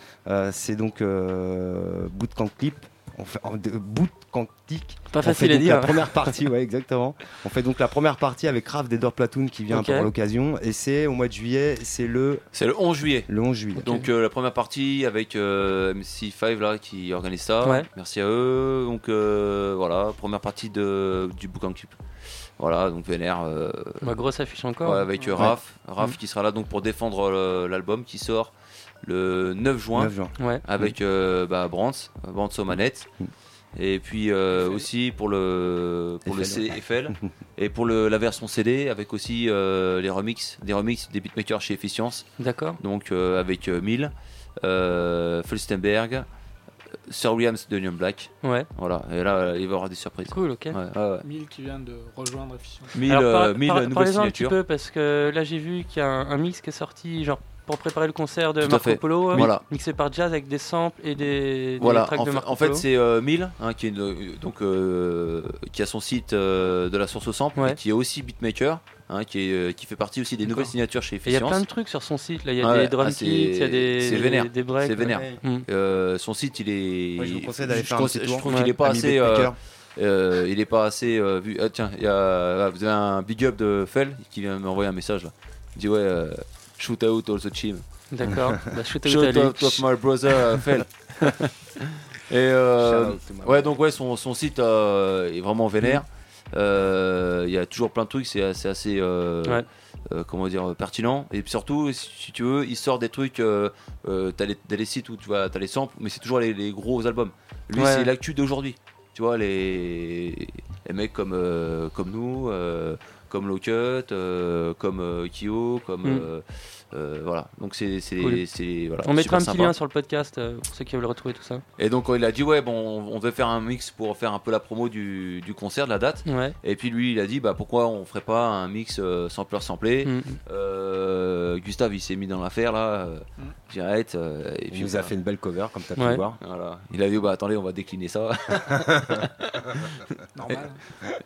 c'est donc Bootcamp Clik. On fait Bootcamp Clik. Pas facile à dire. La première partie, exactement. On fait donc la première partie avec Raph des Dirty Platoon qui vient pour l'occasion. Et c'est au mois de juillet, c'est le 11 juillet. Le 11 juillet. Okay. Donc la première partie avec MC5 là, qui organise ça. Ouais. Merci à eux. Donc voilà, première partie du Bootcamp Clik. Voilà, donc vénère. Grosse affiche encore. Ouais, avec Raph qui sera là donc pour défendre l'album qui sort le 9 juin. Avec Brands aux manettes. Et puis aussi pour le CFL et pour la version CD avec aussi les remixes des beatmakers chez Efficience. D'accord. Donc avec Mill, Felswittenberg, Sir Williams de Union Black. Ouais. Voilà. Et là, il va y avoir des surprises. Cool, ok. Mill qui vient de rejoindre Efficience. Mill, nouvelle signature. Un petit peu parce que là j'ai vu qu'il y a un mix qui est sorti genre pour préparer le concert de Marco Polo, mixé par Jazz avec des samples et des tracks de Marco Polo. En fait, c'est Mill, qui est qui a son site de la source au sample, et qui est aussi beatmaker, qui fait partie aussi des nouvelles signatures chez Efficience. Il y a plein de trucs sur son site, là. Il y a des drum kits, il y a des breaks. C'est vénère. Son site, il est... Ouais, je vous conseille d'aller faire un petit tour. Je trouve qu'il n'est pas assez... il est pas assez vu. Tiens, vous avez un big up de Fell qui vient m'envoyer un message, là. Il dit, shoot out all the team. D'accord. Shoot out of my brother Fell. Et donc son site est vraiment vénère. Il y a toujours plein de trucs, c'est assez pertinent. Et surtout, si tu veux, il sort des trucs. T'as les sites où tu vois, t'as les samples, mais c'est toujours les gros albums. Lui, c'est l'actu d'aujourd'hui. Tu vois les mecs comme nous. Comme Low Cut, comme Kyo, comme Voilà, donc c'est, cool. C'est voilà, on mettra un petit lien sur le podcast pour ceux qui veulent le retrouver, tout ça. Et donc il a dit ouais, bon, on devait faire un mix pour faire un peu la promo du concert, de la date. Ouais. Et puis lui il a dit bah pourquoi on ferait pas un mix sampleur samplé. Gustave il s'est mis dans l'affaire là, direct. Et puis il nous a fait une belle cover comme t'as pu voir. Voilà. Il a dit bah attendez, on va décliner ça. Normal.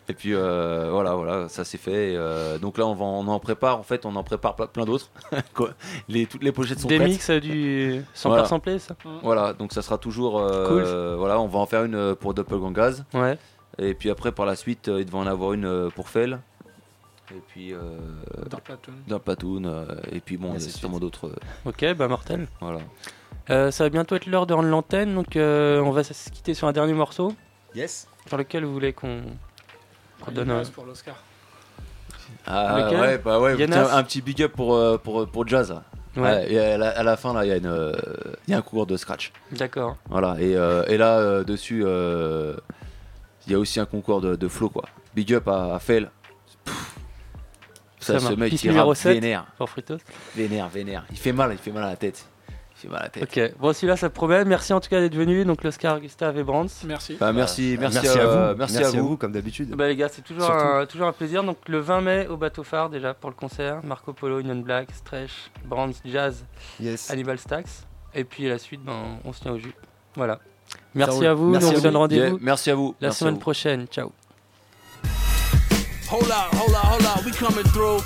Et puis voilà, ça s'est fait. Donc là on en prépare plein d'autres. Toutes les pochettes sont prêtes. Des mix du sampleur samplé, ça. Voilà, donc ça sera toujours cool. Voilà, on va en faire une pour Doppelgangas. Ouais. Et puis après par la suite, il devait en avoir une pour Fell. Et puis Dirty Platoon et puis bon, il y a sûrement d'autres. OK, bah mortel. Voilà. Ça va bientôt être l'heure de rendre l'antenne, donc on va se quitter sur un dernier morceau. Yes. Sur lequel vous voulez qu'on donne un pour l'Oscar. Ah ouais, bah ouais, un petit big up pour Jazz. Ouais. Et à la fin là, il y a un concours de scratch. D'accord. Voilà, et là dessus il y a aussi un concours de flow quoi. Big up à Fell. Ça se met qui rappe vénère. Il fait mal à la tête. Ok, bon, celui-là ça promet. Merci en tout cas d'être venu. Donc, l'Oscar, Gustave et Brands. Merci. Bah, merci à vous. Merci à vous, comme d'habitude. Bah, les gars, c'est toujours un plaisir. Donc, le 20 mai au Batofar, déjà pour le concert. Marco Polo, Union Black, Stretch, Brands, Jazz, Hannibal Stax. Et puis, à la suite, on se tient au jus. Voilà. Merci à vous. On vous donne rendez-vous. Merci à vous. La semaine prochaine. Ciao. Hold up. We coming through.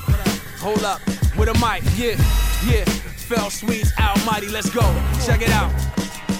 Hold up. With a mic. Yeah. Fell Sweets, almighty, let's go. Check it out.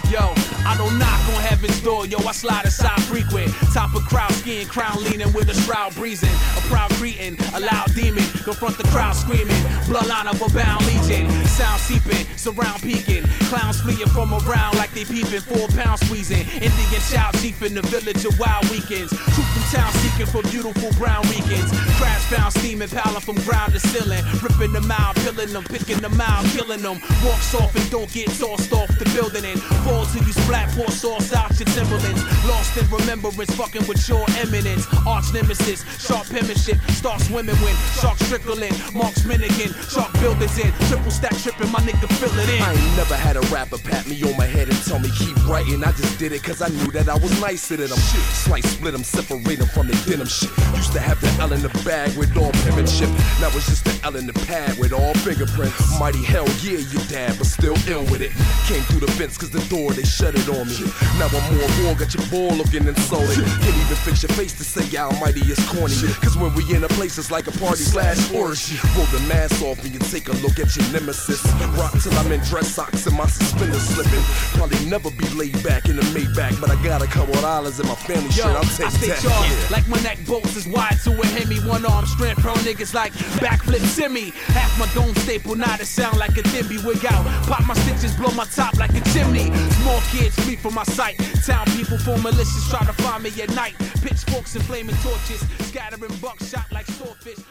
Yo, I don't knock on heaven's door. Yo, I slide aside frequent. Top of crowd skiing, crown leaning with a shroud breezing. A proud greeting, a loud demon. Confront the crowd screaming. Bloodline of a bound legion. Sound seeping, surround peeking. Clowns fleeing from around like they peeping. 4 pounds squeezing. Indian child chief in the village of wild weekends. Troop from town seeking for beautiful brown weekends. Crash found steaming, piling from ground to ceiling. Ripping them out, peeling them, picking them out, killing them. Walks off and don't get tossed off the building and to you splat, pour sauce out your Timberlands. Lost in remembrance, fucking with your eminence. Arch nemesis, sharp penmanship. Start swimming when sharks trickling. Marks Minigan, shark buildings in. Triple stack tripping, my nigga fill it in. I ain't never had a rapper pat me on my head and tell me keep writing. I just did it cause I knew that I was nicer than them. Shit. Slice, split them, separate them from the denim shit. Used to have the L in the bag with all penmanship. Now it's just the L in the pad with all fingerprints. Mighty hell yeah, you dad, but still ill with it. Came through the fence cause the door they shut it on me. Now I'm more raw, got your ball looking insulted. Can't even fix your face to say almighty is corny. Cause when we in a place it's like a party slash orgy. Roll the mask off and you take a look at your nemesis. Rock till I'm in dress socks and my suspenders slipping. Probably never be laid back in the Maybach, but I got a couple dollars in my family shit. I'll take that. Yeah. Like my neck bolts is wide to a Hemi. One arm strength pro niggas like backflip Timmy. Half my dome staple, now it sound like a dimby wig out. Pop my stitches, blow my top like a chimney. More kids flee from my sight. Town people form militias try to find me at night. Pitchforks and flaming torches, scattering buckshot like swordfish.